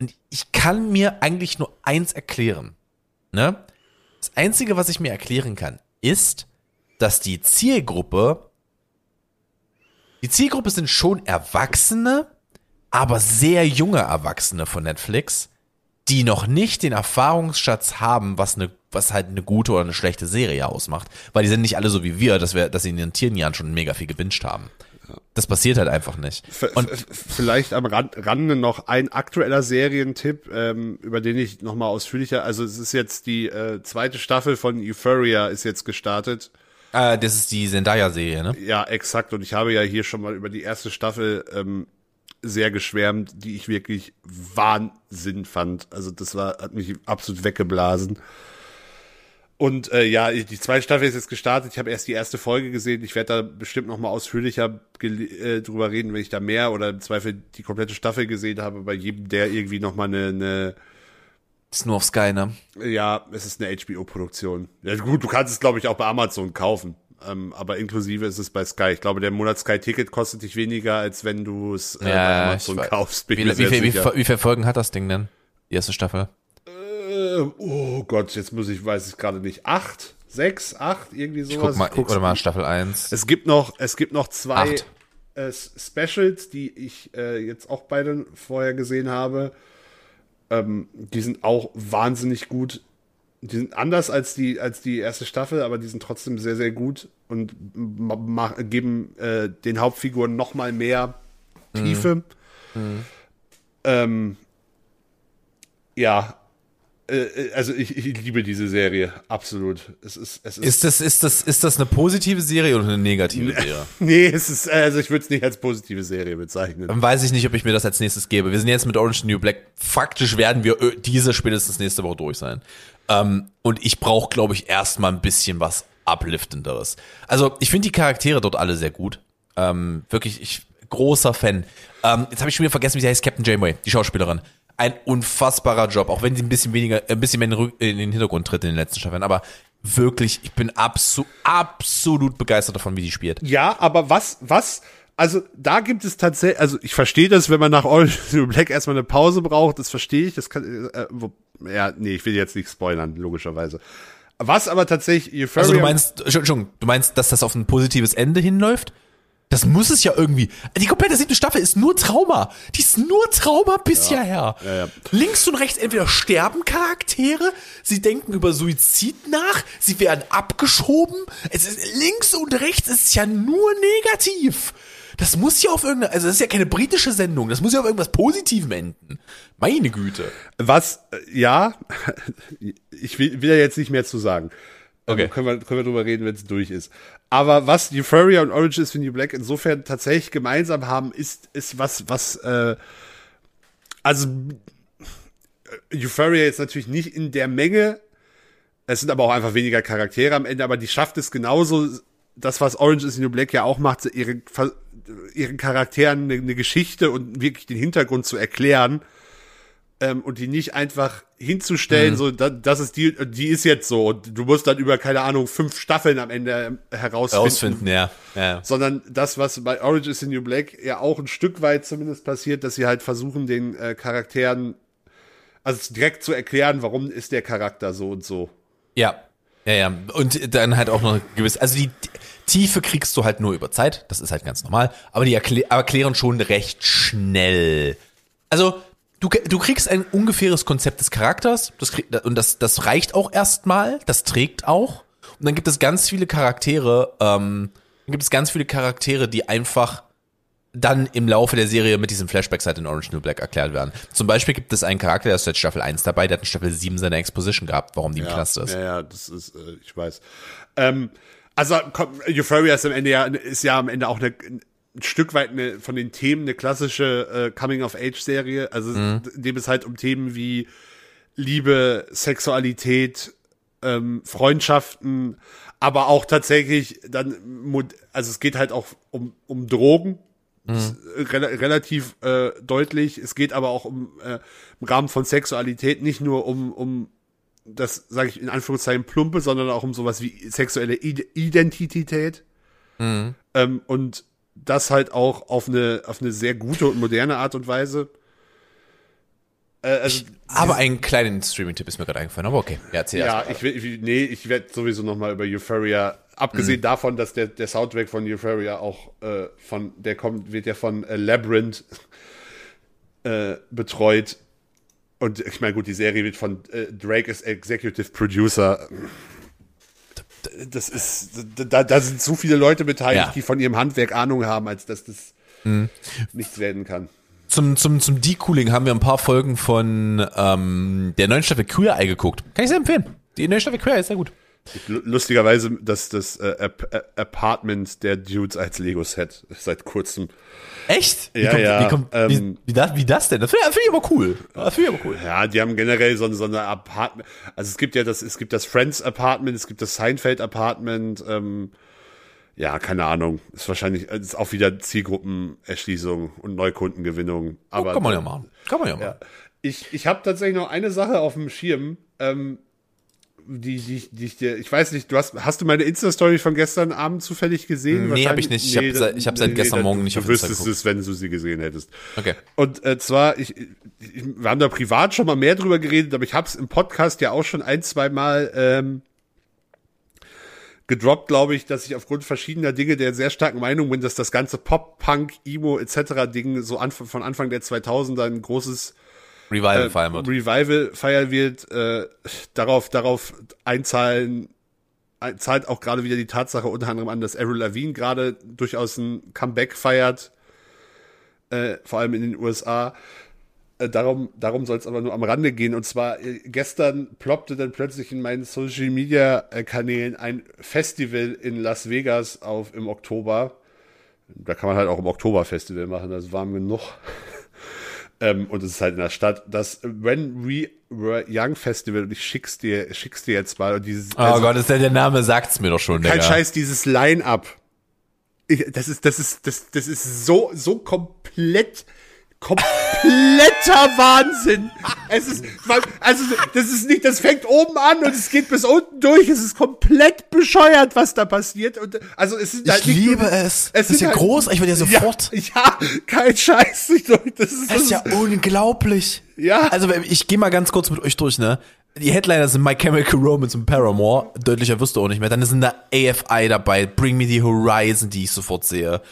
und ich kann mir eigentlich nur eins erklären. Ne? Das Einzige, was ich mir erklären kann, ist, dass die Zielgruppe Die Zielgruppe sind schon Erwachsene, aber sehr junge Erwachsene von Netflix, die noch nicht den Erfahrungsschatz haben, was, eine, was halt eine gute oder eine schlechte Serie ausmacht. Weil die sind nicht alle so wie wir, dass, wir, dass sie in den Tierenjahren schon mega viel gebinged haben. Das passiert halt einfach nicht. Und vielleicht am Rande noch ein aktueller Serientipp, ähm, über den ich nochmal ausführlicher, also es ist jetzt die äh, zweite Staffel von Euphoria ist jetzt gestartet. Äh, das ist die Zendaya-Serie, ne? Ja, exakt. Und ich habe ja hier schon mal über die erste Staffel ähm, sehr geschwärmt, die ich wirklich Wahnsinn fand. Also das war, hat mich absolut weggeblasen. Und äh, ja, die zweite Staffel ist jetzt gestartet. Ich habe erst die erste Folge gesehen. Ich werde da bestimmt noch mal ausführlicher gele- äh, drüber reden, wenn ich da mehr oder im Zweifel die komplette Staffel gesehen habe. Bei jedem, der irgendwie noch mal eine... eine ist nur auf Sky, ne? Ja, es ist eine H B O-Produktion. Ja, gut, du kannst es, glaube ich, auch bei Amazon kaufen. Ähm, aber inklusive ist es bei Sky. Ich glaube, der Monat Sky-Ticket kostet dich weniger, als wenn du es äh, ja, bei Amazon kaufst. Bin wie, mir wie, sehr wie, wie, wie viele Folgen hat das Ding denn? Die erste Staffel? Oh Gott, jetzt muss ich, weiß ich gerade nicht, acht, sechs, acht, irgendwie sowas. Ich guck mal, ich guck mal Staffel eins. Es gibt noch, es gibt noch zwei äh, Specials, die ich äh, jetzt auch beide vorher gesehen habe. Ähm, die sind auch wahnsinnig gut. Die sind anders als die, als die erste Staffel, aber die sind trotzdem sehr, sehr gut und ma- ma- geben äh, den Hauptfiguren nochmal mehr Tiefe. Mhm. Ähm, ja, also ich, ich liebe diese Serie, absolut. Es ist, es ist, ist, das, ist, das, ist das eine positive Serie oder eine negative Serie? Nee, es ist, also ich würde es nicht als positive Serie bezeichnen. Dann weiß ich nicht, ob ich mir das als nächstes gebe. Wir sind jetzt mit Orange New Black, faktisch werden wir diese spätestens nächste Woche durch sein. Und ich brauche, glaube ich, erstmal ein bisschen was Upliftenderes. Also ich finde die Charaktere dort alle sehr gut. Wirklich, ich großer Fan. Jetzt habe ich schon wieder vergessen, wie sie heißt, Captain Janeway, die Schauspielerin. Ein unfassbarer Job, auch wenn sie ein bisschen weniger, ein bisschen mehr in den Hintergrund tritt in den letzten Staffeln. Aber wirklich, ich bin abso- absolut begeistert davon, wie die spielt. Ja, aber was, was, also da gibt es tatsächlich, also ich verstehe das, wenn man nach Orange is the New Black erstmal eine Pause braucht, das verstehe ich, das kann, äh, wo, ja, nee, ich will jetzt nicht spoilern, logischerweise. Was aber tatsächlich, Euphoria. Also du meinst, Entschuldigung, du meinst, dass das auf ein positives Ende hinläuft? Das muss es ja irgendwie. Die komplette siebte Staffel ist nur Trauma. Die ist nur Trauma bis ja, hierher. Ja, ja. Links und rechts entweder sterben Charaktere, sie denken über Suizid nach, sie werden abgeschoben. Es ist, links und rechts ist ja nur negativ. Das muss ja auf irgendeine, also das ist ja keine britische Sendung, das muss ja auf irgendwas Positivem enden. Meine Güte. Was, ja, ich will, will ja jetzt nicht mehr zu sagen. Okay. Also können wir, können wir drüber reden, wenn es durch ist. Aber was Euphoria und Orange is the New Black insofern tatsächlich gemeinsam haben, ist, ist was, was, äh, also, Euphoria jetzt natürlich nicht in der Menge. Es sind aber auch einfach weniger Charaktere am Ende, aber die schafft es genauso, das, was Orange is the New Black ja auch macht, ihre, ihren Charakteren eine, eine Geschichte und wirklich den Hintergrund zu erklären. Ähm, und die nicht einfach hinzustellen, mhm. so, da, das ist die, die ist jetzt so. Und du musst dann über, keine Ahnung, fünf Staffeln am Ende herausfinden. Herausfinden, ja. ja. Sondern das, was bei Orange is the New Black ja auch ein Stück weit zumindest passiert, dass sie halt versuchen, den äh, Charakteren, also direkt zu erklären, warum ist der Charakter so und so. Ja, ja, ja. Und dann halt auch noch gewiss, also die Tiefe kriegst du halt nur über Zeit, das ist halt ganz normal, aber die erklä- erklären schon recht schnell. Also, Du, du kriegst ein ungefähres Konzept des Charakters, das krieg, und das, das reicht auch erstmal, das trägt auch. Und dann gibt es ganz viele Charaktere, ähm, dann gibt es ganz viele Charaktere, die einfach dann im Laufe der Serie mit diesen Flashbacks halt in Orange New Black erklärt werden. Zum Beispiel gibt es einen Charakter, der ist seit Staffel eins dabei, der hat in Staffel sieben seine Exposition gehabt, warum die ja, im Knast ist. Ja, ja, das ist, äh, ich weiß. Ähm, also, komm, Euphoria ist am Ende ja, ist ja am Ende auch eine, ein Stück weit eine, von den Themen eine klassische äh, Coming-of-Age-Serie, also mhm. dem es halt um Themen wie Liebe, Sexualität, ähm, Freundschaften, aber auch tatsächlich dann, also es geht halt auch um, um Drogen, mhm. re- relativ äh, deutlich, es geht aber auch um äh, im Rahmen von Sexualität nicht nur um, um das, sage ich in Anführungszeichen, Plumpe, sondern auch um sowas wie sexuelle Identität mhm. ähm, und das halt auch auf eine, auf eine sehr gute und moderne Art und Weise. Also, aber einen kleinen Streaming-Tipp ist mir gerade eingefallen, aber okay. Ja, erzähl ja erst mal. Ich, ich, nee, ich werde sowieso nochmal über Euphoria, abgesehen mhm. davon, dass der, der Soundtrack von Euphoria auch äh, von, der kommt, wird ja von äh, Labyrinth äh, betreut. Und ich meine, gut, die Serie wird von äh, Drake als Executive Producer. Das ist, da, da sind so viele Leute beteiligt, ja, die von ihrem Handwerk Ahnung haben, als dass das mhm. nichts werden kann. Zum, zum, zum Decooling haben wir ein paar Folgen von ähm, der neuen Staffel Queer Eye geguckt. Kann ich sehr empfehlen. Die neue Staffel Queer Eye ist sehr gut. Lustigerweise, dass das äh, Apartment der Dudes als Lego-Set seit kurzem. Echt? Wie ja, kommt, ja. Wie, kommt, ähm, wie, wie, das, wie das denn? Das finde find ich aber cool. Das finde ich aber cool. Ja, die haben generell so, so eine Apartment. Also es gibt ja das, es gibt das Friends-Apartment, es gibt das Seinfeld-Apartment. Ähm, Ja, keine Ahnung. Ist wahrscheinlich ist auch wieder Zielgruppenerschließung und Neukundengewinnung. Aber oh, kann man ja machen. Kann man ja machen. Ja. Ich, ich habe tatsächlich noch eine Sache auf dem Schirm, ähm, die, die, die ich dir, ich weiß nicht, du hast, hast du meine Insta-Story von gestern Abend zufällig gesehen? Nee, habe ich nicht. Nee, ich habe hab seit nee, gestern nee, Morgen nicht auf Insta geguckt. Du wüsstest es, wenn du sie gesehen hättest. Okay. Und äh, zwar, ich, ich, wir haben da privat schon mal mehr drüber geredet, aber ich habe es im Podcast ja auch schon ein, zwei Mal ähm, gedroppt, glaube ich, dass ich aufgrund verschiedener Dinge der sehr starken Meinung bin, dass das ganze Pop, Punk, Emo et cetera Ding so anf- von Anfang der zweitausender ein großes Revival äh, feiern wird. Revival feiern wird. Äh, darauf darauf einzahlen, zahlt auch gerade wieder die Tatsache unter anderem an, dass Avril Lavigne gerade durchaus ein Comeback feiert, äh, vor allem in den U S A. Darum, darum soll es aber nur am Rande gehen. Und zwar äh, gestern ploppte dann plötzlich in meinen Social-Media-Kanälen ein Festival in Las Vegas auf im Oktober. Da kann man halt auch im Oktober-Festival machen, das ist warm genug. ähm, und es ist halt in der Stadt. Das When We Were Young Festival, und ich schick's dir, schick's dir jetzt mal. Und dieses, oh also, Gott, ist der, der Name sagt's mir doch schon. Kein Digga. Scheiß, dieses Line-Up. Ich, das ist, das ist, das, das ist so, so komplett... kompletter Wahnsinn. Es ist, also, das ist nicht, das fängt oben an und es geht bis unten durch. Es ist komplett bescheuert, was da passiert. Und, also, es ist halt ich nicht liebe nur, es. Es ist ja halt, groß, ich will ja sofort. Ja, ja, kein Scheiß. Das ist, das ist ja unglaublich. Ja. Also, ich gehe mal ganz kurz mit euch durch, ne? Die Headliner sind My Chemical Romance und Paramore. Deutlicher wirst du auch nicht mehr. Dann sind da A F I dabei. Bring Me the Horizon, die ich sofort sehe.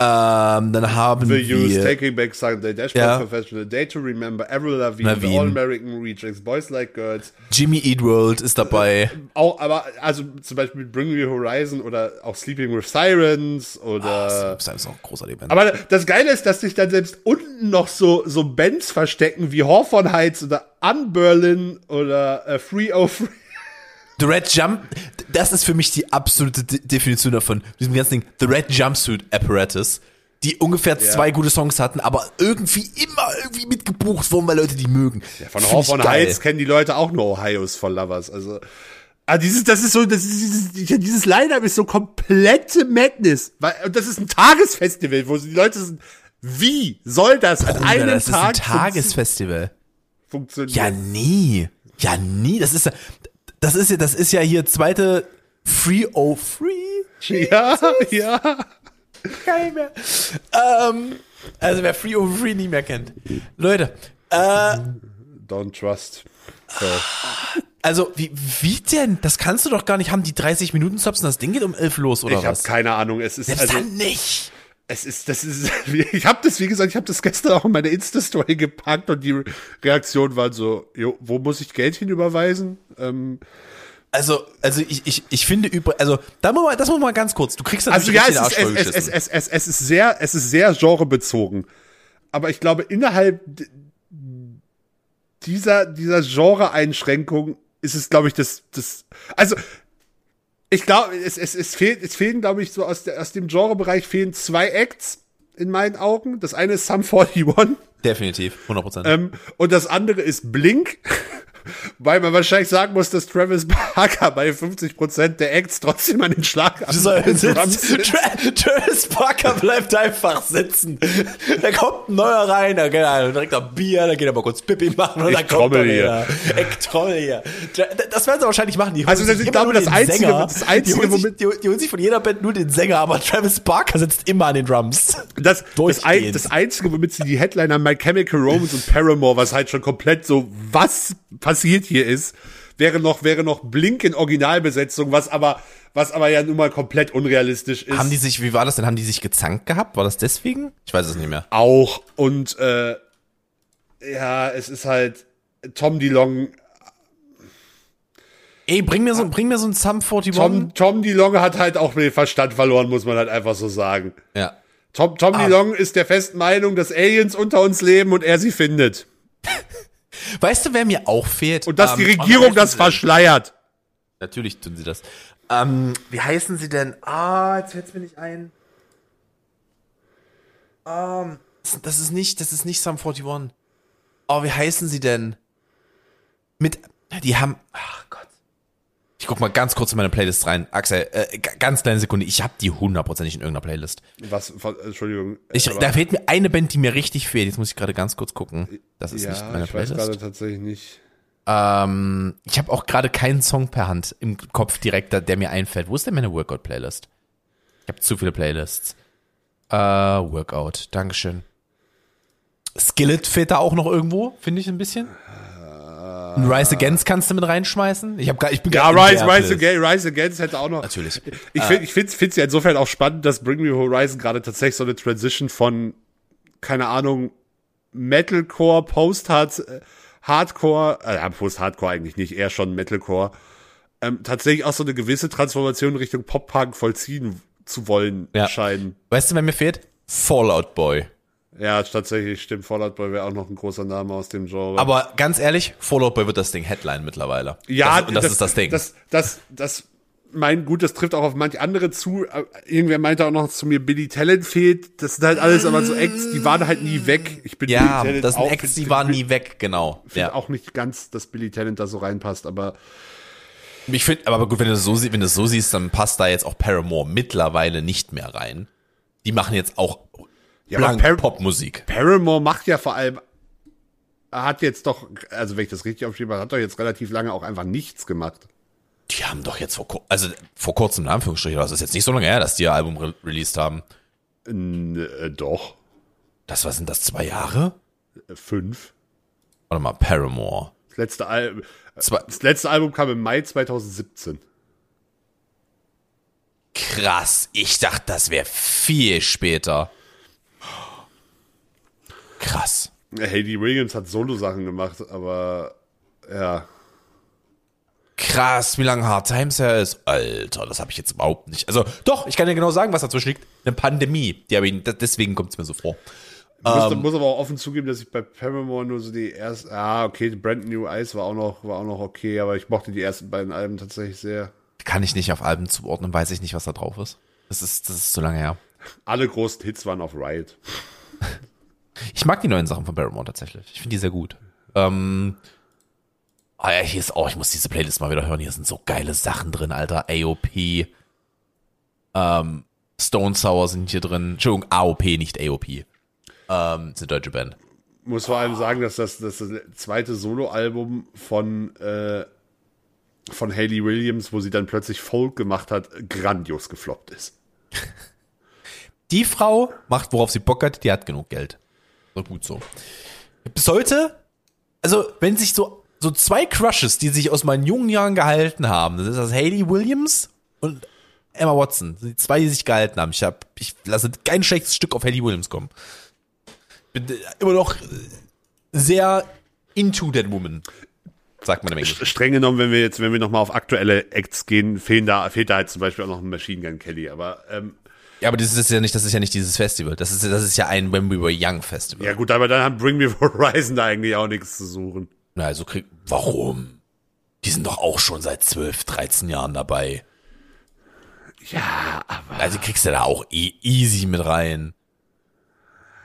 Ähm, dann haben The wir... The Used, Taking Back Sunday, Dashboard ja. Professional, Day to Remember, Avril Lavigne, The All-American Rejects, Boys Like Girls. Jimmy Eat World ist dabei. Äh, auch, aber, also zum Beispiel Bring Me Horizon oder auch Sleeping With Sirens oder... Ah, Sleeping With Sirens ist auch ein großartiger Band. Aber das Geile ist, dass sich dann selbst unten noch so, so Bands verstecken wie Hawthorne Heights oder Unberlin oder äh, three oh three. The Red Jump, das ist für mich die absolute De- Definition davon, diesem ganzen Ding, The Red Jumpsuit Apparatus, die ungefähr yeah. zwei gute Songs hatten, aber irgendwie immer irgendwie mitgebucht wurden bei Leute, die mögen. Ja, von Hawthorne Heights kennen die Leute auch nur Ohios for Lovers, also. Ah, dieses, das ist so, das ist, dieses, dieses Line-Up ist so komplette Madness, weil, und das ist ein Tagesfestival, wo die Leute sind, wie soll das Bruder, an einem das Tag? Das ist ein Tagesfestival. Funktioniert. Ja, nie. Ja, nie, das ist, Das ist ja, das ist ja hier zweite three oh three. Ja, Jesus. Ja. Geil mehr. Ähm, also wer three oh three nicht mehr kennt. Leute. Äh, Don't trust. So. Also wie, wie denn? Das kannst du doch gar nicht haben, die dreißig Minuten Stops und das Ding geht um elf los, oder ich was? Ich habe keine Ahnung. Es ist also, dann nicht. Es ist, das ist, ich habe das, wie gesagt, ich habe das gestern auch in meine Insta-Story gepackt und die Reaktion war so, jo, wo muss ich Geld hinüberweisen? Ähm, also, also ich, ich, ich finde über, also, da muss man, das muss man ganz kurz, du kriegst natürlich den Arsch vollgeschissen. Also ja, es ist, es, es, es, es, es ist sehr, es ist sehr genrebezogen. Aber ich glaube, innerhalb dieser, dieser Genre-Einschränkung ist es, glaube ich, das, das, also, ich glaube, es, es, es, fehlt, es fehlen, glaube ich, so aus, der, aus dem Genrebereich fehlen zwei Acts in meinen Augen. Das eine ist Sum forty-one. Definitiv, hundert Prozent. Ähm, und das andere ist Blink. Weil man wahrscheinlich sagen muss, dass Travis Barker bei fünfzig Prozent der Acts trotzdem an den Schlag sitzt. Tra- Travis Barker bleibt einfach sitzen. Da kommt ein neuer rein, da geht er direkt am Bier, da geht er mal kurz Pipi machen und dann kommt er wieder. Ich trommel hier. Das werden sie wahrscheinlich machen. Die also ich glaube, das Einzige, das Einzige, die holen, sich, die, die holen sich von jeder Band nur den Sänger, aber Travis Barker sitzt immer an den Drums. Das, das, ein, das Einzige, womit sie die Headliner My Chemical Romance und Paramore, was halt schon komplett so, was passiert hier ist, wäre noch, wäre noch Blink in Originalbesetzung, was aber, was aber ja nun mal komplett unrealistisch ist. Haben die sich, wie war das denn, haben die sich gezankt gehabt? War das deswegen? Ich weiß es nicht mehr. Auch. Und, äh, ja, es ist halt Tom DeLonge. Ey, bring mir so, bring mir so ein Sum einundvierzig. Tom, Tom DeLonge hat halt auch den Verstand verloren, muss man halt einfach so sagen. Ja. Tom, Tom ah. DeLonge ist der festen Meinung, dass Aliens unter uns leben und er sie findet. Weißt du, wer mir auch fehlt? Und dass um, die Regierung das verschleiert. Natürlich tun sie das. Ähm, wie heißen sie denn? Ah, jetzt fällt's mir nicht ein. Ähm, das ist nicht, das ist nicht Sum einundvierzig. Oh, wie heißen sie denn? Mit, die haben, ach Gott. Ich guck mal ganz kurz in meine Playlist rein. Axel, äh, g- ganz kleine Sekunde. Ich hab die hundertprozentig in irgendeiner Playlist. Was? Von, Entschuldigung. Ich, da fehlt mir eine Band, die mir richtig fehlt. Jetzt muss ich gerade ganz kurz gucken. Das ist ja nicht in meiner Playlist. Ich weiß gerade tatsächlich nicht. Ähm, ich habe auch gerade keinen Song per Hand im Kopf direkt, der mir einfällt. Wo ist denn meine Workout-Playlist? Ich habe zu viele Playlists. Äh, Workout. Dankeschön. Skillet fehlt da auch noch irgendwo, finde ich ein bisschen. Ein Rise Against kannst du mit reinschmeißen? Ich hab gar, ich bin ja, gar Rise, Rise Against, Rise Against hätte auch noch. Natürlich. Ich finde, uh. ich finde, find's ja insofern auch spannend, dass Bring Me Horizon gerade tatsächlich so eine Transition von, keine Ahnung, Metalcore, Post-Hardcore, äh, Post-Hardcore eigentlich nicht, eher schon Metalcore, ähm, tatsächlich auch so eine gewisse Transformation Richtung Pop-Punk vollziehen zu wollen ja. scheinen. Weißt du, wer mir fehlt? Fall Out Boy. Ja, tatsächlich, stimmt. Fall Out Boy wäre auch noch ein großer Name aus dem Genre. Aber ganz ehrlich, Fall Out Boy wird das Ding Headline mittlerweile. Ja, das, und das, das ist das Ding. Das, das, das, das, mein Gut, das trifft auch auf manche andere zu. Irgendwer meinte auch noch zu mir, Billy Talent fehlt. Das sind halt alles aber so Acts, die waren halt nie weg. Ich bin ja, Billy das sind auch, Acts, die waren nie weg, genau. Ich finde ja. auch nicht ganz, dass Billy Talent da so reinpasst, aber. Ich finde, aber gut, wenn du so siehst, wenn du so siehst, dann passt da jetzt auch Paramore mittlerweile nicht mehr rein. Die machen jetzt auch Ja, Blank, Par- Popmusik. Paramore macht ja vor allem, hat jetzt doch, also wenn ich das richtig aufschreibe, hat doch jetzt relativ lange auch einfach nichts gemacht. Die haben doch jetzt vor, also vor kurzem in Anführungsstrichen, das ist jetzt nicht so lange her, dass die ihr Album re- released haben. Äh, doch. Das, was sind das, zwei Jahre? Fünf. Warte mal, Paramore. Das letzte, Al- zwei- das letzte Album kam im Mai zwanzig siebzehn. Krass, ich dachte, das wäre viel später. Krass. Hayley Williams hat Solo-Sachen gemacht, aber ja. Krass, wie lange Hard Times her ist. Alter, das habe ich jetzt überhaupt nicht. Also doch, ich kann dir genau sagen, was dazwischen liegt. Eine Pandemie. Die habe ich, deswegen kommt es mir so vor. Ich muss, ähm, muss aber auch offen zugeben, dass ich bei Paramore nur so die ersten. Ah, okay, Brand New Eyes war auch noch, war auch noch okay, aber ich mochte die ersten beiden Alben tatsächlich sehr. Kann ich nicht auf Alben zuordnen, weiß ich nicht, was da drauf ist. Das ist, das ist zu lange her. Alle großen Hits waren auf Riot. Ich mag die neuen Sachen von Paramore tatsächlich. Ich finde die sehr gut. Ähm, ah ja, hier ist auch, ich muss diese Playlist mal wieder hören. Hier sind so geile Sachen drin, Alter. A O P, ähm, Stone Sour sind hier drin. Entschuldigung, A O P, nicht A O P. Ähm, ist eine deutsche Band. Muss vor allem sagen, dass das, das, das zweite Soloalbum von, äh, von Hayley Williams, wo sie dann plötzlich Folk gemacht hat, grandios gefloppt ist. Die Frau macht, worauf sie Bock hat, die hat genug Geld. So gut so. Bis heute, also wenn sich so so zwei Crushes, die sich aus meinen jungen Jahren gehalten haben, das ist das Hayley Williams und Emma Watson, die zwei, die sich gehalten haben. Ich hab, ich lasse kein schlechtes Stück auf Hayley Williams kommen. Bin immer noch sehr into that woman, sagt man im Englischen. Streng genommen, wenn wir jetzt, wenn wir nochmal auf aktuelle Acts gehen, fehlen da, fehlt da halt zum Beispiel auch noch ein Machine Gun Kelly, aber ähm, ja, aber das ist ja nicht, das ist ja nicht dieses Festival. Das ist, das ist ja ein When We Were Young Festival. Ja gut, aber dann haben Bring Me Horizon da eigentlich auch nichts zu suchen. Na, also krieg, warum? Die sind doch auch schon seit zwölf, dreizehn Jahren dabei. Ja, aber. Also kriegst du da auch eh easy mit rein.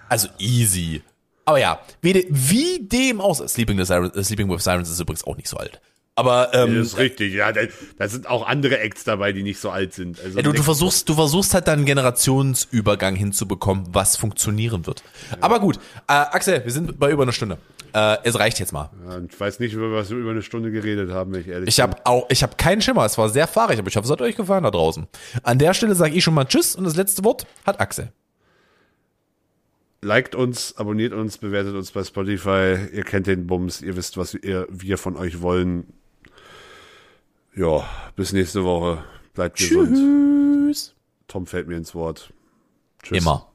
Also easy. Aber ja, wie, de, wie dem aus. Sleeping, the Sirens, uh, Sleeping with Sirens ist übrigens auch nicht so alt. Aber, ähm, das ist richtig, ja. Da, da sind auch andere Acts dabei, die nicht so alt sind. Also ja, du, du, versuchst, du versuchst halt dann einen Generationsübergang hinzubekommen, was funktionieren wird. Ja. Aber gut, äh, Axel, wir sind bei über einer Stunde. Äh, es reicht jetzt mal. Ja, ich weiß nicht, über was wir über eine Stunde geredet haben, wenn ich ehrlich bin. Ich habe auch, ich habe keinen Schimmer. Es war sehr fahrig, aber ich hoffe, es hat euch gefallen da draußen. An der Stelle sage ich schon mal Tschüss und das letzte Wort hat Axel. Liked uns, abonniert uns, bewertet uns bei Spotify. Ihr kennt den Bums, ihr wisst, was wir, wir von euch wollen. Ja, bis nächste Woche. Bleibt gesund. Tschüss. Tom fällt mir ins Wort. Tschüss. Immer.